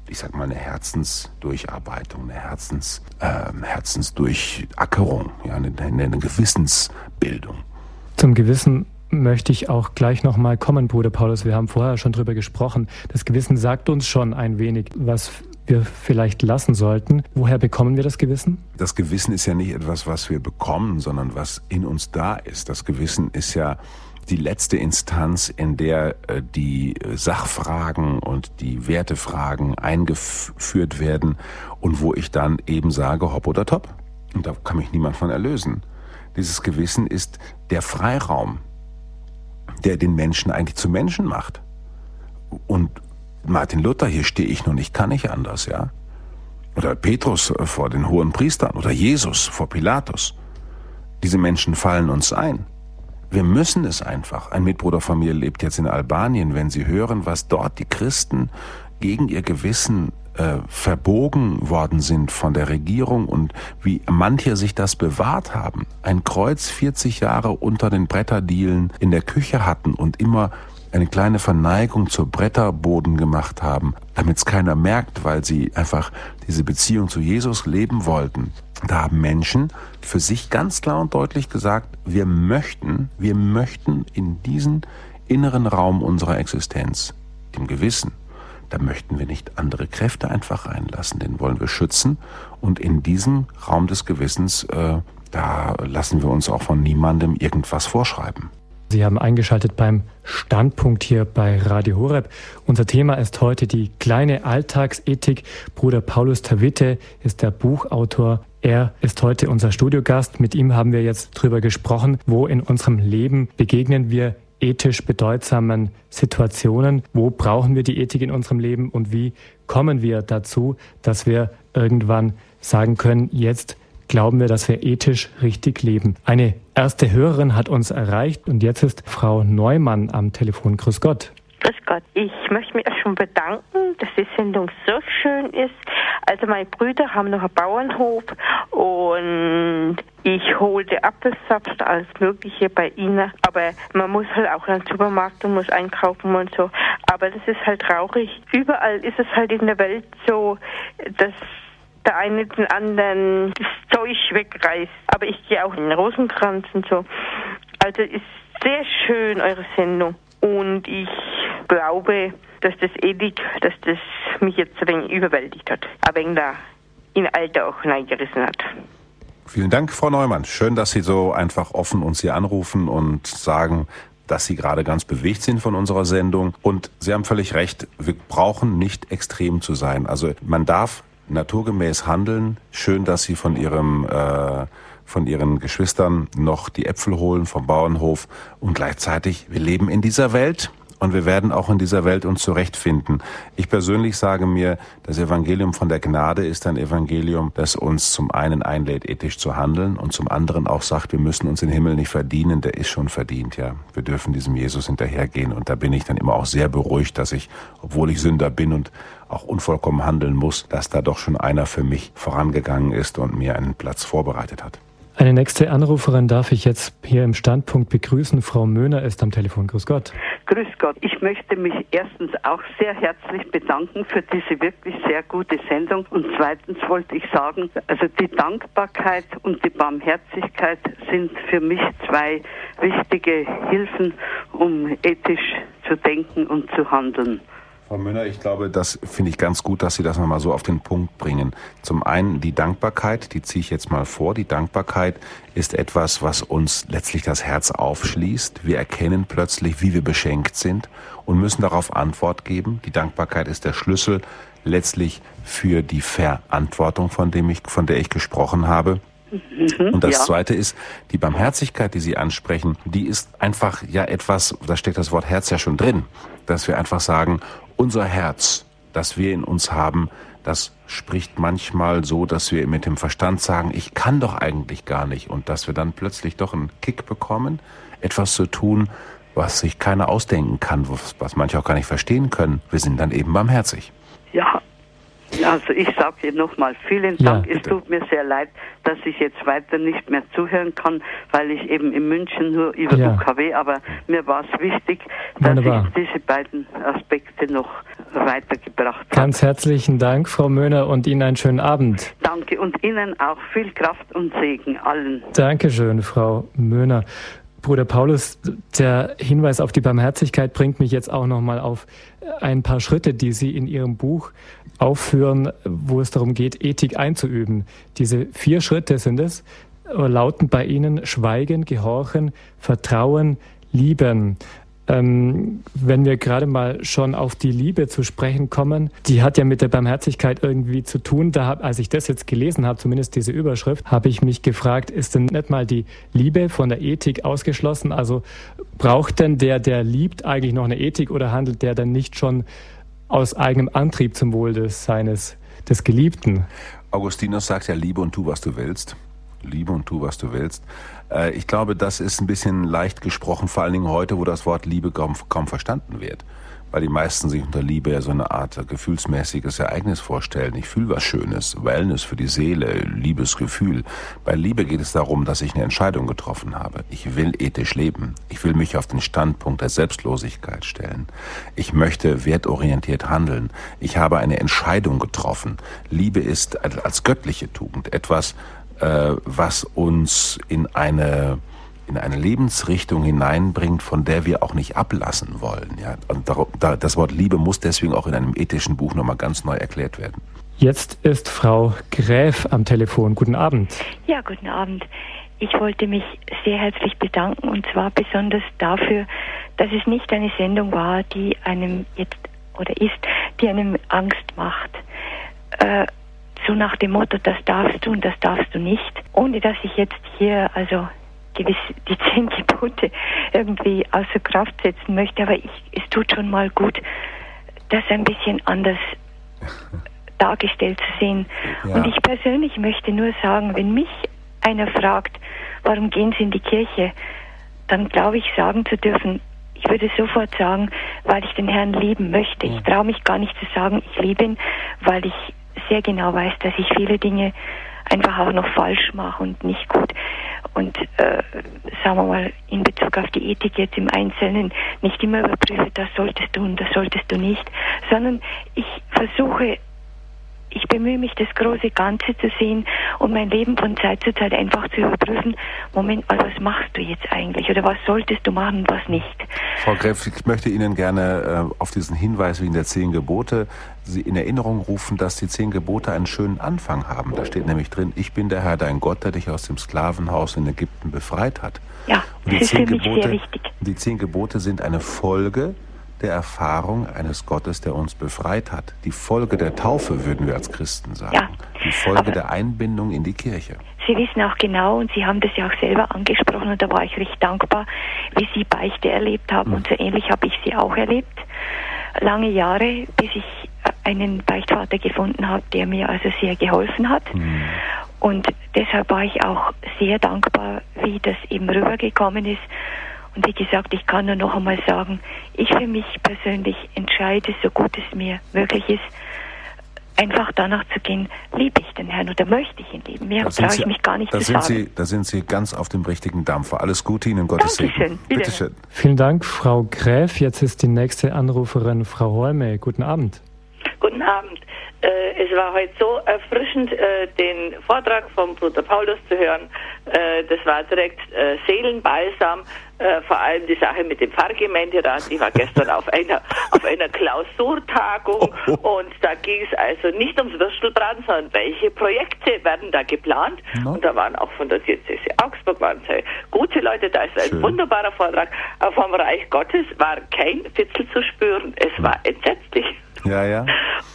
ich sag mal, eine Herzensdurcharbeitung, eine Herzens, äh, Herzensdurchackerung, ja, eine, eine Gewissensbildung. Zum Gewissen möchte ich auch gleich nochmal kommen, Bruder Paulus. Wir haben vorher schon drüber gesprochen. Das Gewissen sagt uns schon ein wenig, was wir vielleicht lassen sollten. Woher bekommen wir das Gewissen? Das Gewissen ist ja nicht etwas, was wir bekommen, sondern was in uns da ist. Das Gewissen ist ja die letzte Instanz, in der die Sachfragen und die Wertefragen eingeführt werden und wo ich dann eben sage, hopp oder top. Und da kann mich niemand von erlösen. Dieses Gewissen ist der Freiraum, der den Menschen eigentlich zu Menschen macht. Und Martin Luther, hier stehe ich nun, ich kann nicht anders, ja? Oder Petrus vor den hohen Priestern oder Jesus vor Pilatus. Diese Menschen fallen uns ein. Wir müssen es einfach. Ein Mitbruder von mir lebt jetzt in Albanien. Wenn Sie hören, was dort die Christen gegen ihr Gewissen äh, verbogen worden sind von der Regierung und wie manche sich das bewahrt haben, ein Kreuz vierzig Jahre unter den Bretterdielen in der Küche hatten und immer eine kleine Verneigung zur Bretterboden gemacht haben, damit es keiner merkt, weil sie einfach diese Beziehung zu Jesus leben wollten. Da haben Menschen für sich ganz klar und deutlich gesagt, wir möchten, wir möchten in diesen inneren Raum unserer Existenz, dem Gewissen, da möchten wir nicht andere Kräfte einfach reinlassen, den wollen wir schützen, und in diesem Raum des Gewissens, äh, da lassen wir uns auch von niemandem irgendwas vorschreiben. Sie haben eingeschaltet beim Standpunkt hier bei Radio Horeb. Unser Thema ist heute die kleine Alltagsethik. Bruder Paulus Tavitte ist der Buchautor. Er ist heute unser Studiogast. Mit ihm haben wir jetzt drüber gesprochen, wo in unserem Leben begegnen wir ethisch bedeutsamen Situationen. Wo brauchen wir die Ethik in unserem Leben und wie kommen wir dazu, dass wir irgendwann sagen können, jetzt glauben wir, dass wir ethisch richtig leben. Eine erste Hörerin hat uns erreicht und jetzt ist Frau Neumann am Telefon. Grüß Gott. Grüß Gott. Ich möchte mich erst schon bedanken, dass die Sendung so schön ist. Also meine Brüder haben noch einen Bauernhof und ich holte Apfelsaft, alles Mögliche bei ihnen. Aber man muss halt auch in den Supermarkt und muss einkaufen und so. Aber das ist halt traurig. Überall ist es halt in der Welt so, dass der eine den anderen das Zeug wegreißt. Aber ich gehe auch in den Rosenkranz und so. Also ist sehr schön, eure Sendung. Und ich glaube, dass das Ethik, dass das mich jetzt ein wenig überwältigt hat. Aber wegen da in Alter auch hineingerissen hat. Vielen Dank, Frau Neumann. Schön, dass Sie so einfach offen uns hier anrufen und sagen, dass Sie gerade ganz bewegt sind von unserer Sendung. Und Sie haben völlig recht, wir brauchen nicht extrem zu sein. Also man darf naturgemäß handeln. Schön, dass Sie von Ihrem, äh, von Ihren Geschwistern noch die Äpfel holen vom Bauernhof. Und gleichzeitig, wir leben in dieser Welt und wir werden auch in dieser Welt uns zurechtfinden. Ich persönlich sage mir, das Evangelium von der Gnade ist ein Evangelium, das uns zum einen einlädt, ethisch zu handeln und zum anderen auch sagt, wir müssen uns den Himmel nicht verdienen, der ist schon verdient, ja. Wir dürfen diesem Jesus hinterhergehen und da bin ich dann immer auch sehr beruhigt, dass ich, obwohl ich Sünder bin und auch unvollkommen handeln muss, dass da doch schon einer für mich vorangegangen ist und mir einen Platz vorbereitet hat. Eine nächste Anruferin darf ich jetzt hier im Standpunkt begrüßen. Frau Möhner ist am Telefon. Grüß Gott. Grüß Gott. Ich möchte mich erstens auch sehr herzlich bedanken für diese wirklich sehr gute Sendung. Und zweitens wollte ich sagen, also die Dankbarkeit und die Barmherzigkeit sind für mich zwei wichtige Hilfen, um ethisch zu denken und zu handeln. Frau Müller, ich glaube, das finde ich ganz gut, dass Sie das nochmal so auf den Punkt bringen. Zum einen die Dankbarkeit, die ziehe ich jetzt mal vor. Die Dankbarkeit ist etwas, was uns letztlich das Herz aufschließt. Wir erkennen plötzlich, wie wir beschenkt sind und müssen darauf Antwort geben. Die Dankbarkeit ist der Schlüssel letztlich für die Verantwortung, von dem ich, von der ich gesprochen habe. Und das ja. Zweite ist, die Barmherzigkeit, die Sie ansprechen, die ist einfach ja etwas, da steckt das Wort Herz ja schon drin, dass wir einfach sagen, unser Herz, das wir in uns haben, das spricht manchmal so, dass wir mit dem Verstand sagen, ich kann doch eigentlich gar nicht und dass wir dann plötzlich doch einen Kick bekommen, etwas zu tun, was sich keiner ausdenken kann, was manche auch gar nicht verstehen können. Wir sind dann eben barmherzig. Ja. Also ich sage dir nochmal vielen Dank. Ja, es tut mir sehr leid, dass ich jetzt weiter nicht mehr zuhören kann, weil ich eben in München nur über ja. U K W, aber mir war es wichtig, dass Wunderbar. ich diese beiden Aspekte noch weitergebracht habe. Ganz herzlichen Dank, Frau Möhner, und Ihnen einen schönen Abend. Danke und Ihnen auch viel Kraft und Segen allen. Dankeschön, Frau Möhner. Bruder Paulus, der Hinweis auf die Barmherzigkeit bringt mich jetzt auch nochmal auf ein paar Schritte, die Sie in Ihrem Buch aufführen, wo es darum geht, Ethik einzuüben. Diese vier Schritte sind es, lauten bei Ihnen Schweigen, Gehorchen, Vertrauen, Lieben. Ähm, wenn wir gerade mal schon auf die Liebe zu sprechen kommen, die hat ja mit der Barmherzigkeit irgendwie zu tun. Da hab, als ich das jetzt gelesen habe, zumindest diese Überschrift, habe ich mich gefragt, ist denn nicht mal die Liebe von der Ethik ausgeschlossen? Also braucht denn der, der liebt, eigentlich noch eine Ethik oder handelt der dann nicht schon aus eigenem Antrieb zum Wohl des, seines, des Geliebten? Augustinus sagt ja, liebe und tu, was du willst. Liebe und tu, was du willst. Ich glaube, das ist ein bisschen leicht gesprochen, vor allen Dingen heute, wo das Wort Liebe kaum, kaum verstanden wird. Weil die meisten sich unter Liebe ja so eine Art gefühlsmäßiges Ereignis vorstellen. Ich fühle was Schönes, Wellness für die Seele, Liebesgefühl. Bei Liebe geht es darum, dass ich eine Entscheidung getroffen habe. Ich will ethisch leben. Ich will mich auf den Standpunkt der Selbstlosigkeit stellen. Ich möchte wertorientiert handeln. Ich habe eine Entscheidung getroffen. Liebe ist als göttliche Tugend etwas, was uns in eine, in eine Lebensrichtung hineinbringt, von der wir auch nicht ablassen wollen. Ja, und das Wort Liebe muss deswegen auch in einem ethischen Buch nochmal ganz neu erklärt werden. Jetzt ist Frau Gräf am Telefon. Guten Abend. Ja, guten Abend. Ich wollte mich sehr herzlich bedanken und zwar besonders dafür, dass es nicht eine Sendung war, die einem jetzt oder ist, die einem Angst macht. Äh, So nach dem Motto, das darfst du und das darfst du nicht, ohne dass ich jetzt hier also gewiss die zehn Gebote irgendwie außer Kraft setzen möchte, aber ich, es tut schon mal gut, das ein bisschen anders dargestellt zu sehen. Ja. Und ich persönlich möchte nur sagen, wenn mich einer fragt, warum gehen Sie in die Kirche, dann glaube ich sagen zu dürfen, ich würde sofort sagen, weil ich den Herrn lieben möchte. Ich traue mich gar nicht zu sagen, ich liebe ihn, weil ich sehr genau weiß, dass ich viele Dinge einfach auch noch falsch mache und nicht gut. Und äh, sagen wir mal, in Bezug auf die Ethik jetzt im Einzelnen, nicht immer überprüfe, das solltest du und das solltest du nicht, sondern ich versuche, ich bemühe mich, das große Ganze zu sehen und mein Leben von Zeit zu Zeit einfach zu überprüfen. Moment mal, was machst du jetzt eigentlich? Oder was solltest du machen und was nicht? Frau Gräf, ich möchte Ihnen gerne äh, auf diesen Hinweis wegen der zehn Gebote Sie in Erinnerung rufen, dass die zehn Gebote einen schönen Anfang haben. Da steht nämlich drin, ich bin der Herr, dein Gott, der dich aus dem Sklavenhaus in Ägypten befreit hat. Ja, und das die ist zehn für mich Gebote, sehr wichtig. Die zehn Gebote sind eine Folge der Erfahrung eines Gottes, der uns befreit hat. Die Folge der Taufe, würden wir als Christen sagen. Ja, die Folge der Einbindung in die Kirche. Sie wissen auch genau, und Sie haben das ja auch selber angesprochen, und da war ich recht dankbar, wie Sie Beichte erlebt haben. Hm. Und so ähnlich habe ich sie auch erlebt. Lange Jahre, bis ich einen Beichtvater gefunden habe, der mir also sehr geholfen hat. Hm. Und deshalb war ich auch sehr dankbar, wie das eben rübergekommen ist. Und wie gesagt, ich kann nur noch einmal sagen, ich für mich persönlich entscheide, so gut es mir möglich ist, einfach danach zu gehen, liebe ich den Herrn oder möchte ich ihn lieben. Mehr traue ich mich gar nicht zu sagen. Da sind Sie ganz auf dem richtigen Dampfer. Alles Gute Ihnen, Gottes Segen. Dankeschön. Vielen Dank, Frau Gräf. Jetzt ist die nächste Anruferin, Frau Holme. Guten Abend. Guten Abend. Äh, es war heute so erfrischend, äh, den Vortrag vom Bruder Paulus zu hören. Äh, das war direkt äh, Seelenbalsam. Äh, vor allem die Sache mit dem Pfarrgemeinderat. Ich war gestern auf einer auf einer Klausurtagung und da ging es also nicht ums Würstelbraten, sondern welche Projekte werden da geplant. No. Und da waren auch von der Diözese Augsburg waren sehr gute Leute. Da ist ein Schön. wunderbarer Vortrag. Aber vom Reich Gottes war kein Fitzel zu spüren. Es war entsetzlich. Ja, ja.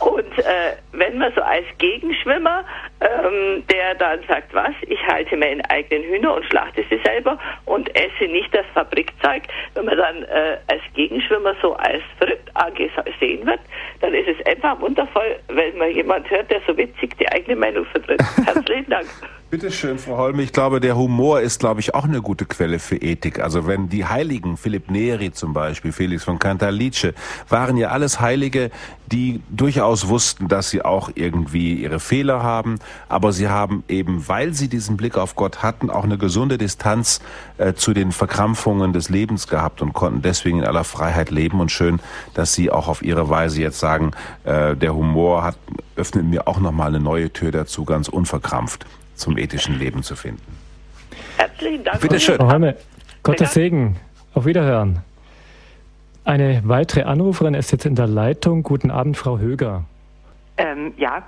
Und äh, wenn man so als Gegenschwimmer, ähm, der dann sagt, was, ich halte meine eigenen Hühner und schlachte sie selber und esse nicht das Fabrikzeug, wenn man dann äh, als Gegenschwimmer so als verrückt angesehen wird, dann ist es einfach wundervoll, wenn man jemand hört, der so witzig die eigene Meinung vertritt. Herzlichen Dank. Bitte schön, Frau Holm. Ich glaube, der Humor ist, glaube ich, auch eine gute Quelle für Ethik. Also wenn die Heiligen, Philipp Neri zum Beispiel, Felix von Cantalice, waren ja alles Heilige, die durchaus wussten, dass sie auch irgendwie ihre Fehler haben. Aber sie haben eben, weil sie diesen Blick auf Gott hatten, auch eine gesunde Distanz äh, zu den Verkrampfungen des Lebens gehabt und konnten deswegen in aller Freiheit leben. Und schön, dass Sie auch auf Ihre Weise jetzt sagen, äh, der Humor hat, öffnet mir auch nochmal eine neue Tür dazu, ganz unverkrampft zum ethischen Leben zu finden. Herzlichen Dank. Bitte schön. Frau Holme, Gottes Segen. Auf Wiederhören. Eine weitere Anruferin ist jetzt in der Leitung. Guten Abend, Frau Höger. Ähm, ja.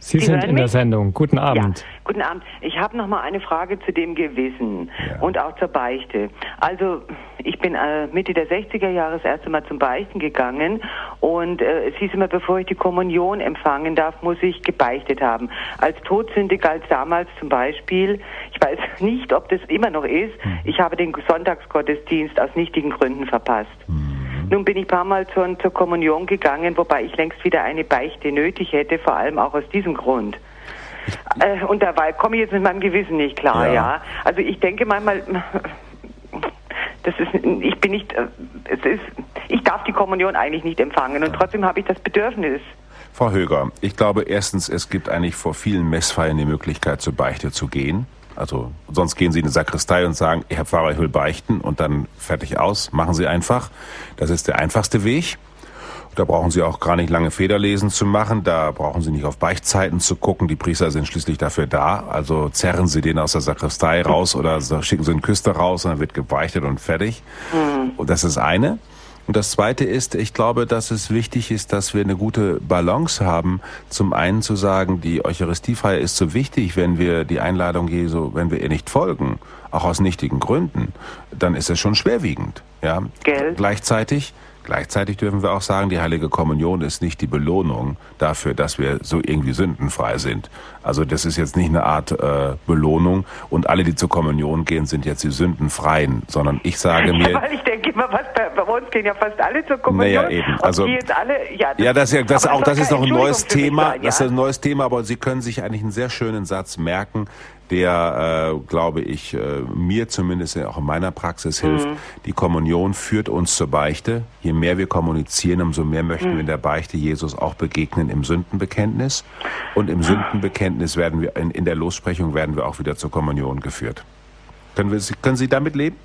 Sie, Sie sind in mich? der Sendung. Guten Abend. Ja. Guten Abend. Ich habe noch mal eine Frage zu dem Gewissen ja. und auch zur Beichte. Also ich bin äh, Mitte der sechziger Jahre das erste Mal zum Beichten gegangen und äh, es hieß immer, bevor ich die Kommunion empfangen darf, muss ich gebeichtet haben. Als Todsünde galt damals zum Beispiel, ich weiß nicht, ob das immer noch ist, hm. ich habe den Sonntagsgottesdienst aus nichtigen Gründen verpasst. Hm. Nun bin ich ein paar Mal zur, zur Kommunion gegangen, wobei ich längst wieder eine Beichte nötig hätte, vor allem auch aus diesem Grund. Äh, und dabei komme ich jetzt mit meinem Gewissen nicht klar, ja. ja. Also ich denke manchmal, das ist, ich bin nicht, es ist, ich darf die Kommunion eigentlich nicht empfangen und trotzdem habe ich das Bedürfnis. Frau Höger, ich glaube erstens, es gibt eigentlich vor vielen Messfeiern die Möglichkeit, zur Beichte zu gehen. Also sonst gehen Sie in die Sakristei und sagen, Herr Pfarrer, ich will beichten und dann fertig aus, machen Sie einfach. Das ist der einfachste Weg. Da brauchen Sie auch gar nicht lange Federlesen zu machen, da brauchen Sie nicht auf Beichtzeiten zu gucken, die Priester sind schließlich dafür da. Also zerren Sie den aus der Sakristei raus oder schicken Sie einen Küster raus und dann wird gebeichtet und fertig. Mhm. Und das ist eine. Und das Zweite ist, ich glaube, dass es wichtig ist, dass wir eine gute Balance haben. Zum einen zu sagen, die Eucharistiefeier ist so wichtig, wenn wir die Einladung Jesu, wenn wir ihr nicht folgen, auch aus nichtigen Gründen, dann ist es schon schwerwiegend. Ja? Geld. Gleichzeitig, gleichzeitig dürfen wir auch sagen, die Heilige Kommunion ist nicht die Belohnung dafür, dass wir so irgendwie sündenfrei sind. Also das ist jetzt nicht eine Art äh, Belohnung und alle, die zur Kommunion gehen, sind jetzt die Sündenfreien, sondern ich sage mir... Ja, weil ich denke immer, was bei, bei uns gehen ja fast alle zur Kommunion. Naja, eben. Also, die jetzt alle, ja, das, ja, das, ja, das, auch, das ist noch ein neues Thema, sein, ja? das ist ein neues Thema, aber Sie können sich eigentlich einen sehr schönen Satz merken, der, äh, glaube ich, äh, mir zumindest auch in meiner Praxis hilft. Mhm. Die Kommunion führt uns zur Beichte. Je mehr wir kommunizieren, umso mehr möchten mhm. wir in der Beichte Jesus auch begegnen im Sündenbekenntnis. Und im Sündenbekenntnis werden wir, in, in der Lossprechung werden wir auch wieder zur Kommunion geführt. Können wir, können Sie damit leben?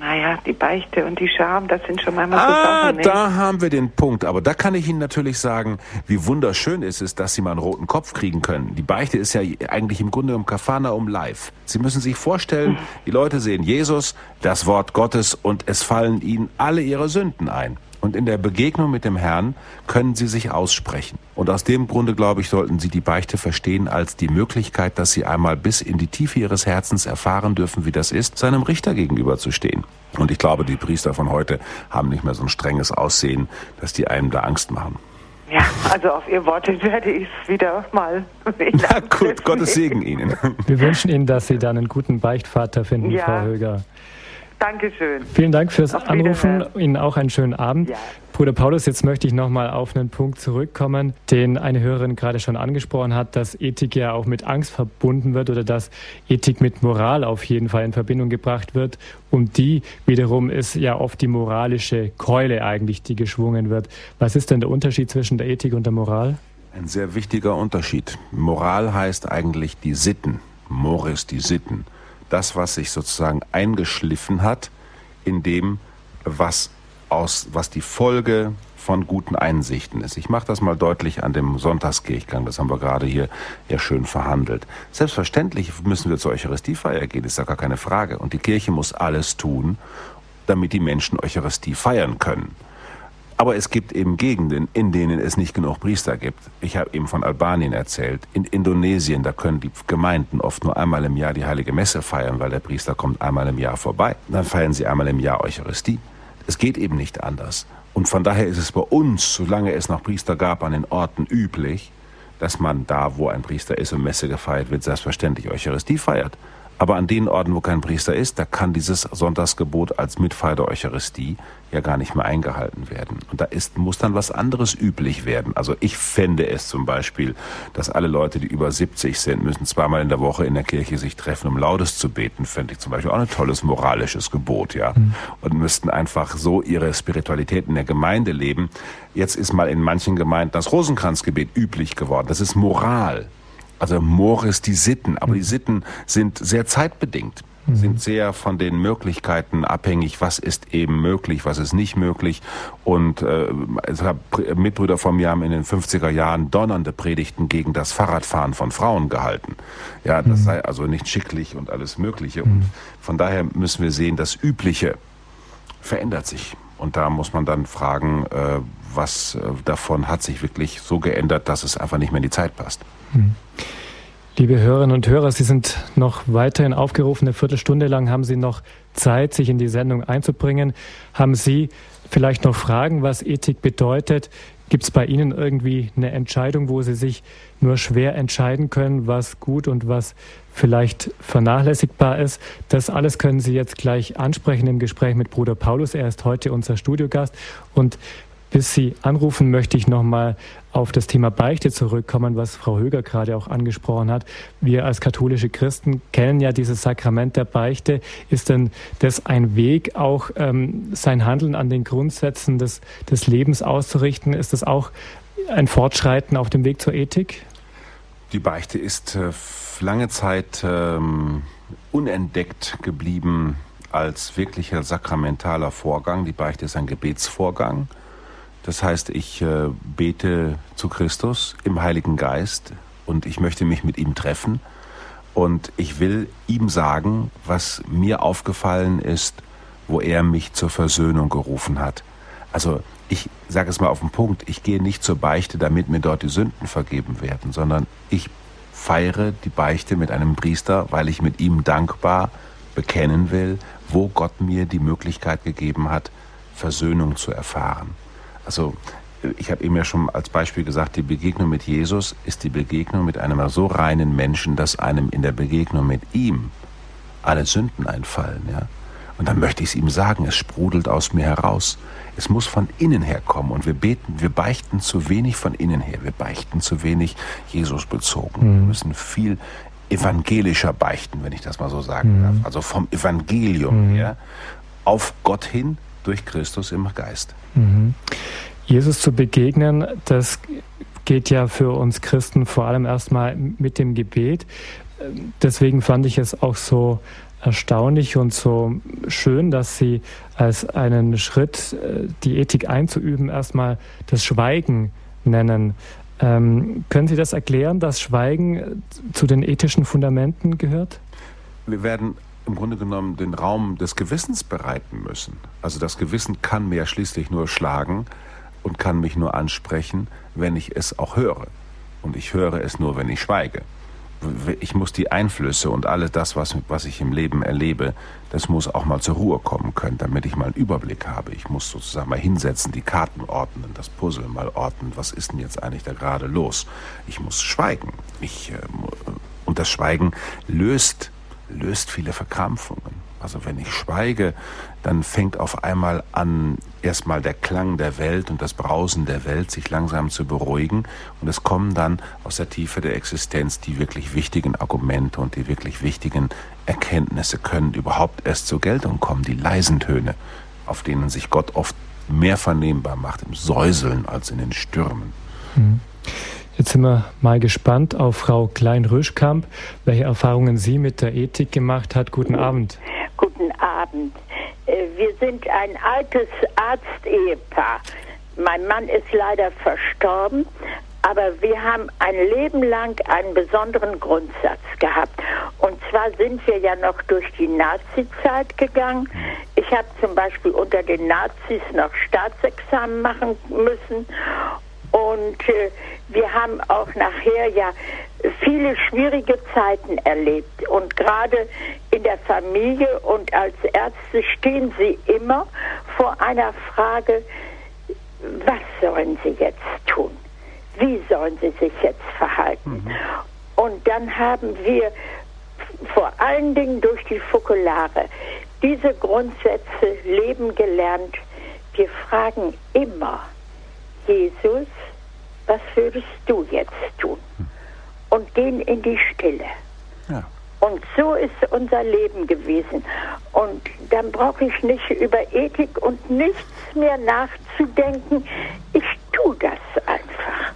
Naja, die Beichte und die Scham, das sind schon einmal so ah, Sachen. Ah, da haben wir den Punkt. Aber da kann ich Ihnen natürlich sagen, wie wunderschön ist es, dass Sie mal einen roten Kopf kriegen können. Die Beichte ist ja eigentlich im Grunde um Kafarnaum live. Sie müssen sich vorstellen, die Leute sehen Jesus, das Wort Gottes und es fallen ihnen alle ihre Sünden ein. Und in der Begegnung mit dem Herrn können sie sich aussprechen. Und aus dem Grunde, glaube ich, sollten Sie die Beichte verstehen als die Möglichkeit, dass Sie einmal bis in die Tiefe Ihres Herzens erfahren dürfen, wie das ist, seinem Richter gegenüberzustehen. Und ich glaube, die Priester von heute haben nicht mehr so ein strenges Aussehen, dass die einem da Angst machen. Ja, also auf Ihre Worte werde ich es wieder mal. Na gut, Gottes Segen Ihnen. Wir wünschen Ihnen, dass Sie dann einen guten Beichtvater finden, ja. Frau Höger. Dankeschön. Vielen Dank fürs Anrufen. Ihnen auch einen schönen Abend. Ja. Bruder Paulus, jetzt möchte ich nochmal auf einen Punkt zurückkommen, den eine Hörerin gerade schon angesprochen hat, dass Ethik ja auch mit Angst verbunden wird oder dass Ethik mit Moral auf jeden Fall in Verbindung gebracht wird. Und die wiederum ist ja oft die moralische Keule eigentlich, die geschwungen wird. Was ist denn der Unterschied zwischen der Ethik und der Moral? Ein sehr wichtiger Unterschied. Moral heißt eigentlich die Sitten. Moris, die Sitten. Das, was sich sozusagen eingeschliffen hat, in dem, was, aus, was die Folge von guten Einsichten ist. Ich mache das mal deutlich an dem Sonntagskirchgang, das haben wir gerade hier ja schön verhandelt. Selbstverständlich müssen wir zur Eucharistiefeier gehen, ist ja gar keine Frage. Und die Kirche muss alles tun, damit die Menschen Eucharistie feiern können. Aber es gibt eben Gegenden, in denen es nicht genug Priester gibt. Ich habe eben von Albanien erzählt. In Indonesien, da können die Gemeinden oft nur einmal im Jahr die Heilige Messe feiern, weil der Priester kommt einmal im Jahr vorbei. Dann feiern sie einmal im Jahr Eucharistie. Es geht eben nicht anders. Und von daher ist es bei uns, solange es noch Priester gab, an den Orten üblich, dass man da, wo ein Priester ist und Messe gefeiert wird, selbstverständlich Eucharistie feiert. Aber an den Orten, wo kein Priester ist, da kann dieses Sonntagsgebot als Mitfeier der Eucharistie ja gar nicht mehr eingehalten werden. Und da ist, muss dann was anderes üblich werden. Also ich fände es zum Beispiel, dass alle Leute, die über siebzig sind, müssen zweimal in der Woche in der Kirche sich treffen, um Laudes zu beten, fände ich zum Beispiel auch ein tolles moralisches Gebot, ja. Mhm. Und müssten einfach so ihre Spiritualität in der Gemeinde leben. Jetzt ist mal in manchen Gemeinden das Rosenkranzgebet üblich geworden. Das ist Moral. Also Moris, die Sitten, aber die Sitten sind sehr zeitbedingt, mhm. sind sehr von den Möglichkeiten abhängig, was ist eben möglich, was ist nicht möglich. Und äh, Mitbrüder von mir haben in den fünfziger Jahren donnernde Predigten gegen das Fahrradfahren von Frauen gehalten. Ja, das mhm. sei also nicht schicklich und alles Mögliche. Mhm. Und von daher müssen wir sehen, das Übliche verändert sich. Und da muss man dann fragen, äh, was davon hat sich wirklich so geändert, dass es einfach nicht mehr in die Zeit passt. Mhm. Liebe Hörerinnen und Hörer, Sie sind noch weiterhin aufgerufen. Eine Viertelstunde lang haben Sie noch Zeit, sich in die Sendung einzubringen. Haben Sie vielleicht noch Fragen, was Ethik bedeutet? Gibt es bei Ihnen irgendwie eine Entscheidung, wo Sie sich nur schwer entscheiden können, was gut und was vielleicht vernachlässigbar ist? Das alles können Sie jetzt gleich ansprechen im Gespräch mit Bruder Paulus. Er ist heute unser Studiogast. Und bis Sie anrufen, möchte ich nochmal auf das Thema Beichte zurückkommen, was Frau Höger gerade auch angesprochen hat. Wir als katholische Christen kennen ja dieses Sakrament der Beichte. Ist denn das ein Weg, auch ähm, sein Handeln an den Grundsätzen des, des Lebens auszurichten? Ist das auch ein Fortschreiten auf dem Weg zur Ethik? Die Beichte ist äh, lange Zeit ähm, unentdeckt geblieben als wirklicher sakramentaler Vorgang. Die Beichte ist ein Gebetsvorgang. Das heißt, ich äh, bete zu Christus im Heiligen Geist und ich möchte mich mit ihm treffen und ich will ihm sagen, was mir aufgefallen ist, wo er mich zur Versöhnung gerufen hat. Also ich sage es mal auf den Punkt, ich gehe nicht zur Beichte, damit mir dort die Sünden vergeben werden, sondern ich feiere die Beichte mit einem Priester, weil ich mit ihm dankbar bekennen will, wo Gott mir die Möglichkeit gegeben hat, Versöhnung zu erfahren. Also ich habe eben ja schon als Beispiel gesagt, die Begegnung mit Jesus ist die Begegnung mit einem so reinen Menschen, dass einem in der Begegnung mit ihm alle Sünden einfallen. Ja? Und dann möchte ich es ihm sagen, es sprudelt aus mir heraus. Es muss von innen her kommen und wir beten, wir beichten zu wenig von innen her. Wir beichten zu wenig Jesus bezogen. Mhm. Wir müssen viel evangelischer beichten, wenn ich das mal so sagen mhm. darf. Also vom Evangelium mhm. her auf Gott hin, durch Christus im Geist. Mhm. Jesus zu begegnen, das geht ja für uns Christen vor allem erstmal mit dem Gebet. Deswegen fand ich es auch so erstaunlich und so schön, dass Sie als einen Schritt, die Ethik einzuüben, erstmal das Schweigen nennen. Ähm, können Sie das erklären, dass Schweigen zu den ethischen Fundamenten gehört? Wir werden im Grunde genommen den Raum des Gewissens bereiten müssen. Also das Gewissen kann mir schließlich nur schlagen und kann mich nur ansprechen, wenn ich es auch höre. Und ich höre es nur, wenn ich schweige. Ich muss die Einflüsse und alles das, was, was ich im Leben erlebe, das muss auch mal zur Ruhe kommen können, damit ich mal einen Überblick habe. Ich muss sozusagen mal hinsetzen, die Karten ordnen, das Puzzle mal ordnen. Was ist denn jetzt eigentlich da gerade los? Ich muss schweigen. Ich, äh, und das Schweigen löst, löst viele Verkrampfungen. Also wenn ich schweige, dann fängt auf einmal an, erstmal der Klang der Welt und das Brausen der Welt sich langsam zu beruhigen. Und es kommen dann aus der Tiefe der Existenz die wirklich wichtigen Argumente und die wirklich wichtigen Erkenntnisse können überhaupt erst zur Geltung kommen. Die leisen Töne, auf denen sich Gott oft mehr vernehmbar macht, im Säuseln als in den Stürmen. Mhm. Jetzt sind wir mal gespannt auf Frau Klein-Röschkamp, welche Erfahrungen sie mit der Ethik gemacht hat. Guten Abend. Guten Abend. Wir sind ein altes Arzt-Ehepaar. Mein Mann ist leider verstorben, aber wir haben ein Leben lang einen besonderen Grundsatz gehabt. Und zwar sind wir ja noch durch die Nazi-Zeit gegangen. Ich habe zum Beispiel unter den Nazis noch Staatsexamen machen müssen. Und äh, wir haben auch nachher ja viele schwierige Zeiten erlebt. Und gerade in der Familie und als Ärzte stehen sie immer vor einer Frage, was sollen sie jetzt tun? Wie sollen sie sich jetzt verhalten? Mhm. Und dann haben wir vor allen Dingen durch die Fokulare diese Grundsätze leben gelernt. Wir fragen immer, Jesus, was würdest du jetzt tun? Und gehen in die Stille. Ja. Und so ist unser Leben gewesen. Und dann brauche ich nicht über Ethik und nichts mehr nachzudenken. Ich tue das einfach.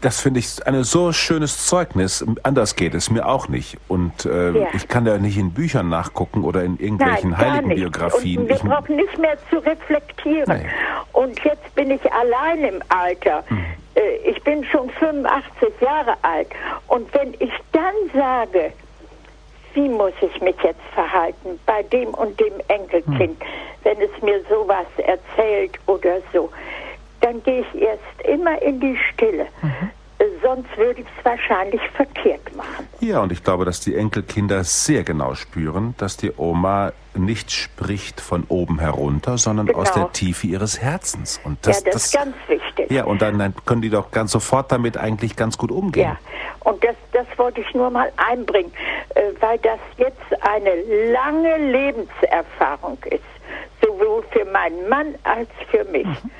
Das finde ich ein so schönes Zeugnis. Anders geht es mir auch nicht. Und äh, ja. ich kann da nicht in Büchern nachgucken oder in irgendwelchen Nein, Heiligenbiografien. Und wir ich brauchen nicht mehr zu reflektieren. Nein. Und jetzt bin ich allein im Alter. Hm. Ich bin schon fünfundachtzig Jahre alt. Und wenn ich dann sage, wie muss ich mich jetzt verhalten bei dem und dem Enkelkind, hm. wenn es mir sowas erzählt oder so, dann gehe ich erst immer in die Stille. Mhm. Sonst würde ich es wahrscheinlich verkehrt machen. Ja, und ich glaube, dass die Enkelkinder sehr genau spüren, dass die Oma nicht spricht von oben herunter, sondern genau. aus der Tiefe ihres Herzens. Und das, ja, das, das ist ganz wichtig. Ja, und dann, dann können die doch ganz sofort damit eigentlich ganz gut umgehen. Ja, und das, das wollte ich nur mal einbringen, weil das jetzt eine lange Lebenserfahrung ist, sowohl für meinen Mann als für mich. Mhm.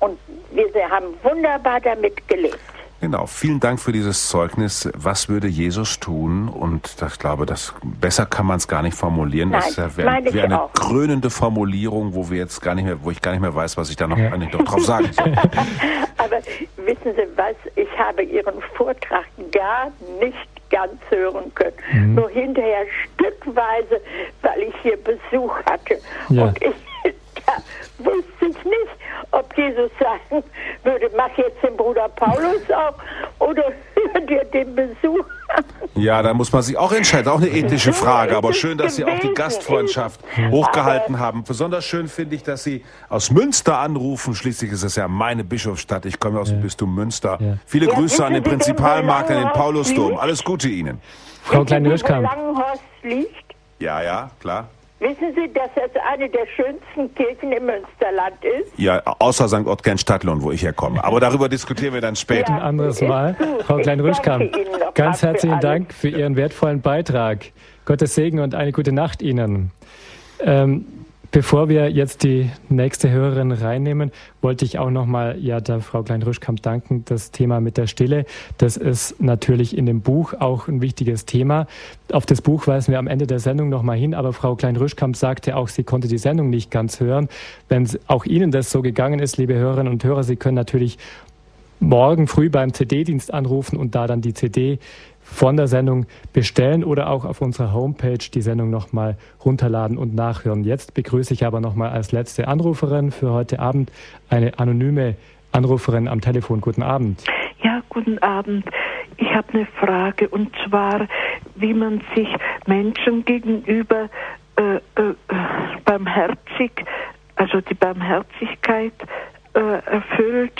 Und wir haben wunderbar damit gelebt. Genau, vielen Dank für dieses Zeugnis. Was würde Jesus tun? Und das, ich glaube, das, besser kann man es gar nicht formulieren. Nein, das wäre wär, wär eine auch. krönende Formulierung, wo wir jetzt gar nicht mehr, wo ich gar nicht mehr weiß, was ich da noch ja. drauf sagen soll. Aber wissen Sie was? Ich habe Ihren Vortrag gar nicht ganz hören können. Mhm. Nur hinterher stückweise, weil ich hier Besuch hatte. Ja. Und ich Ja, wusste ich nicht, ob Jesus sagen würde, mach jetzt den Bruder Paulus auf oder hör dir den Besuch an. Ja, da muss man sich auch entscheiden. Auch eine ethische Frage. Aber schön, dass Sie auch die Gastfreundschaft hochgehalten haben. Besonders schön finde ich, dass Sie aus Münster anrufen. Schließlich ist es ja meine Bischofsstadt. Ich komme aus dem Bistum Münster. Viele Grüße an den Prinzipalmarkt, an den Paulusdom. Alles Gute Ihnen. Frau Klein-Röschkamp. Ja, ja, klar. Wissen Sie, dass das eine der schönsten Kirchen im Münsterland ist? Ja, außer Sankt Ottgen-Stadtlohn, wo ich herkomme. Aber darüber diskutieren wir dann später. Ja, ein anderes Mal. Frau Klein-Röschkamp, ganz herzlichen Dank für Ihren wertvollen Beitrag. Gottes Segen und eine gute Nacht Ihnen. Ähm, bevor wir jetzt die nächste Hörerin reinnehmen, wollte ich auch nochmal ja, der Frau Klein-Röschkamp danken. Das Thema mit der Stille, das ist natürlich in dem Buch auch ein wichtiges Thema. Auf das Buch weisen wir am Ende der Sendung nochmal hin, aber Frau Klein-Röschkamp sagte auch, sie konnte die Sendung nicht ganz hören. Wenn auch Ihnen das so gegangen ist, liebe Hörerinnen und Hörer, Sie können natürlich morgen früh beim C D-Dienst anrufen und da dann die C D von der Sendung bestellen oder auch auf unserer Homepage die Sendung nochmal runterladen und nachhören. Jetzt begrüße ich aber nochmal als letzte Anruferin für heute Abend eine anonyme Anruferin am Telefon. Guten Abend. Ja, guten Abend. Ich habe eine Frage, und zwar, wie man sich Menschen gegenüber äh, äh, barmherzig, also die Barmherzigkeit äh, erfüllt,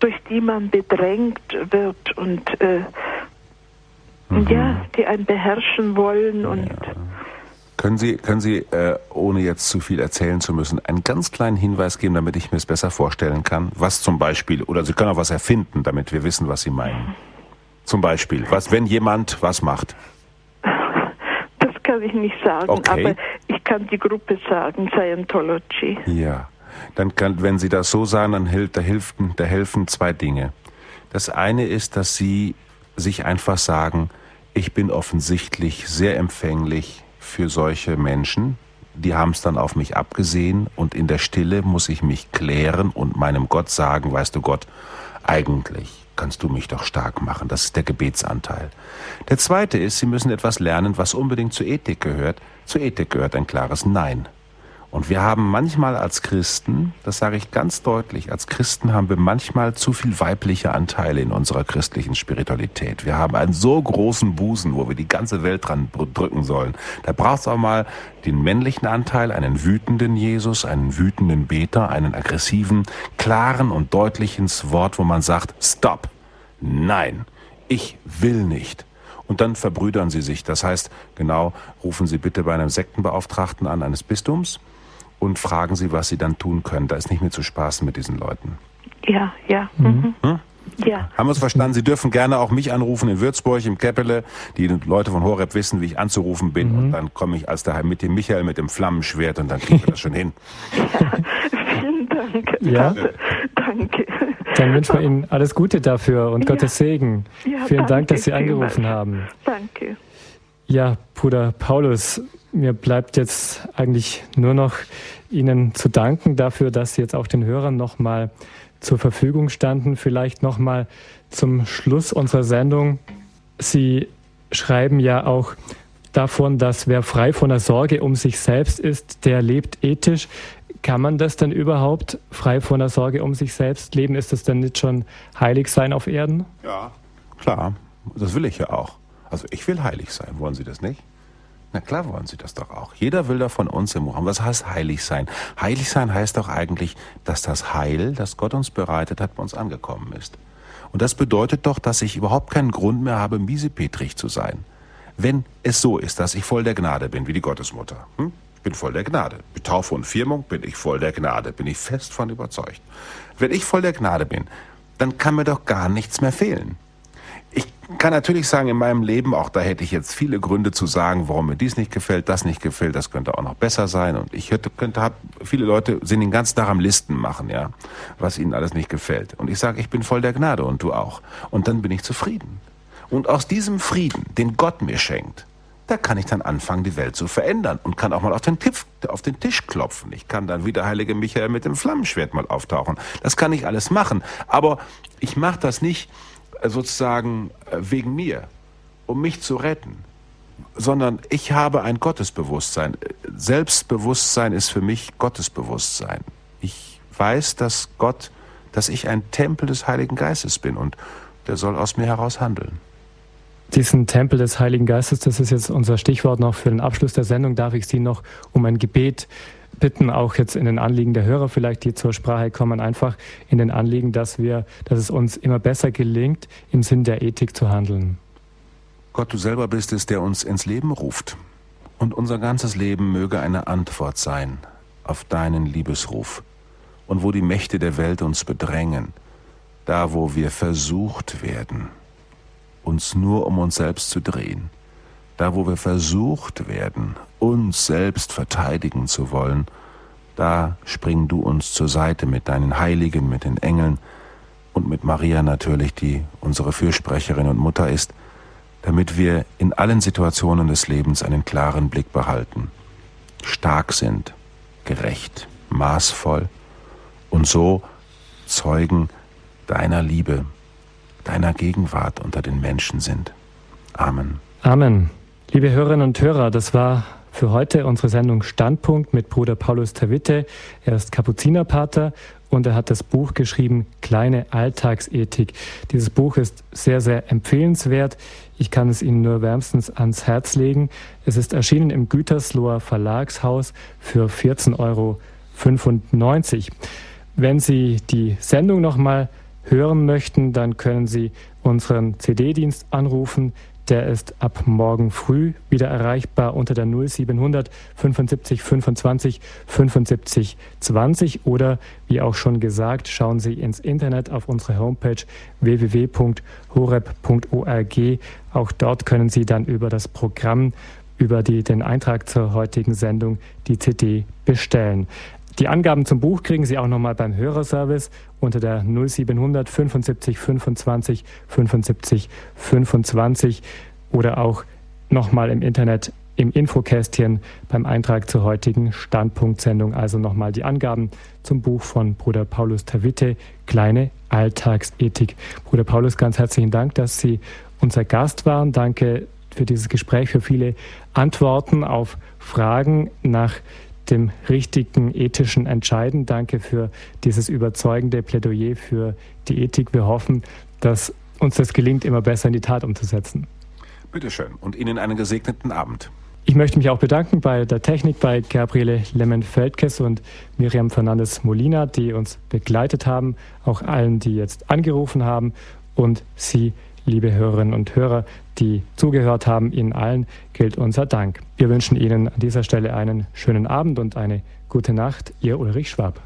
durch die man bedrängt wird und äh, mhm. ja, die einen beherrschen wollen. Und ja. Können Sie, können Sie äh, ohne jetzt zu viel erzählen zu müssen, einen ganz kleinen Hinweis geben, damit ich mir es besser vorstellen kann? Was zum Beispiel, oder Sie können auch was erfinden, damit wir wissen, was Sie meinen. Zum Beispiel, was, wenn jemand was macht? Das kann ich nicht sagen, okay. Aber ich kann die Gruppe sagen, Scientology. Ja, dann kann, wenn Sie das so sagen, dann hilft, da, hilft, da helfen zwei Dinge. Das eine ist, dass Sie sich einfach sagen, ich bin offensichtlich sehr empfänglich für solche Menschen, die haben es dann auf mich abgesehen und in der Stille muss ich mich klären und meinem Gott sagen, weißt du Gott, eigentlich kannst du mich doch stark machen. Das ist der Gebetsanteil. Der zweite ist, Sie müssen etwas lernen, was unbedingt zur Ethik gehört. Zur Ethik gehört ein klares Nein. Und wir haben manchmal als Christen, das sage ich ganz deutlich, als Christen haben wir manchmal zu viel weibliche Anteile in unserer christlichen Spiritualität. Wir haben einen so großen Busen, wo wir die ganze Welt dran drücken sollen. Da braucht es auch mal den männlichen Anteil, einen wütenden Jesus, einen wütenden Beter, einen aggressiven, klaren und deutlichen Wort, wo man sagt, Stop, nein, ich will nicht. Und dann verbrüdern sie sich. Das heißt, genau, rufen Sie bitte bei einem Sektenbeauftragten an, eines Bistums, und fragen Sie, was Sie dann tun können. Da ist nicht mehr zu spaßen mit diesen Leuten. Ja, ja. Mhm. Hm? Ja. Haben wir uns verstanden? Sie dürfen gerne auch mich anrufen in Würzburg, im Käppele. Die Leute von Horeb wissen, wie ich anzurufen bin. Mhm. Und dann komme ich als daheim mit dem Michael mit dem Flammenschwert und dann kriegen wir das schon hin. Ja, vielen Dank. Ja. Also, danke. Dann wünschen wir Ihnen alles Gute dafür und ja. Gottes Segen. Ja, vielen danke, Dank, dass Sie angerufen haben. Danke. Ja, Bruder Paulus, mir bleibt jetzt eigentlich nur noch Ihnen zu danken dafür, dass Sie jetzt auch den Hörern nochmal zur Verfügung standen. Vielleicht nochmal zum Schluss unserer Sendung. Sie schreiben ja auch davon, dass wer frei von der Sorge um sich selbst ist, der lebt ethisch. Kann man das denn überhaupt frei von der Sorge um sich selbst leben? Ist das denn nicht schon heilig sein auf Erden? Ja, klar. Das will ich ja auch. Also ich will heilig sein. Wollen Sie das nicht? Na klar wollen Sie das doch auch. Jeder will da von uns im Raum. Was heißt heilig sein? Heilig sein heißt doch eigentlich, dass das Heil, das Gott uns bereitet hat, bei uns angekommen ist. Und das bedeutet doch, dass ich überhaupt keinen Grund mehr habe, miesepetrig zu sein. Wenn es so ist, dass ich voll der Gnade bin, wie die Gottesmutter. Hm? Ich bin voll der Gnade. Mit Taufe und Firmung bin ich voll der Gnade. Bin ich fest von überzeugt. Wenn ich voll der Gnade bin, dann kann mir doch gar nichts mehr fehlen. Ich kann natürlich sagen, in meinem Leben, auch da hätte ich jetzt viele Gründe zu sagen, warum mir dies nicht gefällt, das nicht gefällt, das könnte auch noch besser sein. Und ich hätte, könnte, hab, viele Leute sind den ganzen Tag am Listen machen, ja, was ihnen alles nicht gefällt. Und ich sage, ich bin voll der Gnade und du auch. Und dann bin ich zufrieden. Und aus diesem Frieden, den Gott mir schenkt, da kann ich dann anfangen, die Welt zu verändern und kann auch mal auf den, Tipp, auf den Tisch klopfen. Ich kann dann wie der heilige Michael mit dem Flammenschwert mal auftauchen. Das kann ich alles machen. Aber ich mache das nicht sozusagen wegen mir, um mich zu retten, sondern ich habe ein Gottesbewusstsein. Selbstbewusstsein ist für mich Gottesbewusstsein. Ich weiß, dass Gott, dass ich ein Tempel des Heiligen Geistes bin und der soll aus mir heraus handeln. Diesen Tempel des Heiligen Geistes, das ist jetzt unser Stichwort noch für den Abschluss der Sendung, darf ich Sie noch um ein Gebet bitten, auch jetzt in den Anliegen der Hörer vielleicht, die zur Sprache kommen, einfach in den Anliegen, dass wir, dass es uns immer besser gelingt, im Sinn der Ethik zu handeln. Gott, du selber bist es, der uns ins Leben ruft. Und unser ganzes Leben möge eine Antwort sein auf deinen Liebesruf. Und wo die Mächte der Welt uns bedrängen, da wo wir versucht werden, uns nur um uns selbst zu drehen, da wo wir versucht werden, uns selbst verteidigen zu wollen, da spring du uns zur Seite mit deinen Heiligen, mit den Engeln und mit Maria natürlich, die unsere Fürsprecherin und Mutter ist, damit wir in allen Situationen des Lebens einen klaren Blick behalten, stark sind, gerecht, maßvoll und so Zeugen deiner Liebe, deiner Gegenwart unter den Menschen sind. Amen. Amen. Liebe Hörerinnen und Hörer, das war Für heute unsere Sendung Standpunkt mit Bruder Paulus Tavitte. Er ist Kapuzinerpater und er hat das Buch geschrieben, Kleine Alltagsethik. Dieses Buch ist sehr, sehr empfehlenswert. Ich kann es Ihnen nur wärmstens ans Herz legen. Es ist erschienen im Gütersloher Verlagshaus für vierzehn Euro fünfundneunzig. Wenn Sie die Sendung nochmal hören möchten, dann können Sie unseren C D-Dienst anrufen. Der ist ab morgen früh wieder erreichbar unter der null siebenhundert fünfundsiebzig fünfundzwanzig fünfundsiebzig zwanzig oder, wie auch schon gesagt, schauen Sie ins Internet auf unsere Homepage w w w punkt horeb punkt org. Auch dort können Sie dann über das Programm, über die, den Eintrag zur heutigen Sendung, die C D bestellen. Die Angaben zum Buch kriegen Sie auch nochmal beim Hörerservice unter der null siebenhundert fünfundsiebzig fünfundzwanzig fünfundsiebzig fünfundzwanzig oder auch nochmal im Internet im Infokästchen beim Eintrag zur heutigen Standpunktsendung. Also nochmal die Angaben zum Buch von Bruder Paulus Tavitte, Kleine Alltagsethik. Bruder Paulus, ganz herzlichen Dank, dass Sie unser Gast waren. Danke für dieses Gespräch, für viele Antworten auf Fragen nach dem richtigen ethischen Entscheiden. Danke für dieses überzeugende Plädoyer für die Ethik. Wir hoffen, dass uns das gelingt, immer besser in die Tat umzusetzen. Bitteschön und Ihnen einen gesegneten Abend. Ich möchte mich auch bedanken bei der Technik, bei Gabriele Lemmen-Feldkes und Miriam Fernandes-Molina, die uns begleitet haben, auch allen, die jetzt angerufen haben und Sie, liebe Hörerinnen und Hörer, die zugehört haben, Ihnen allen gilt unser Dank. Wir wünschen Ihnen an dieser Stelle einen schönen Abend und eine gute Nacht. Ihr Ulrich Schwab.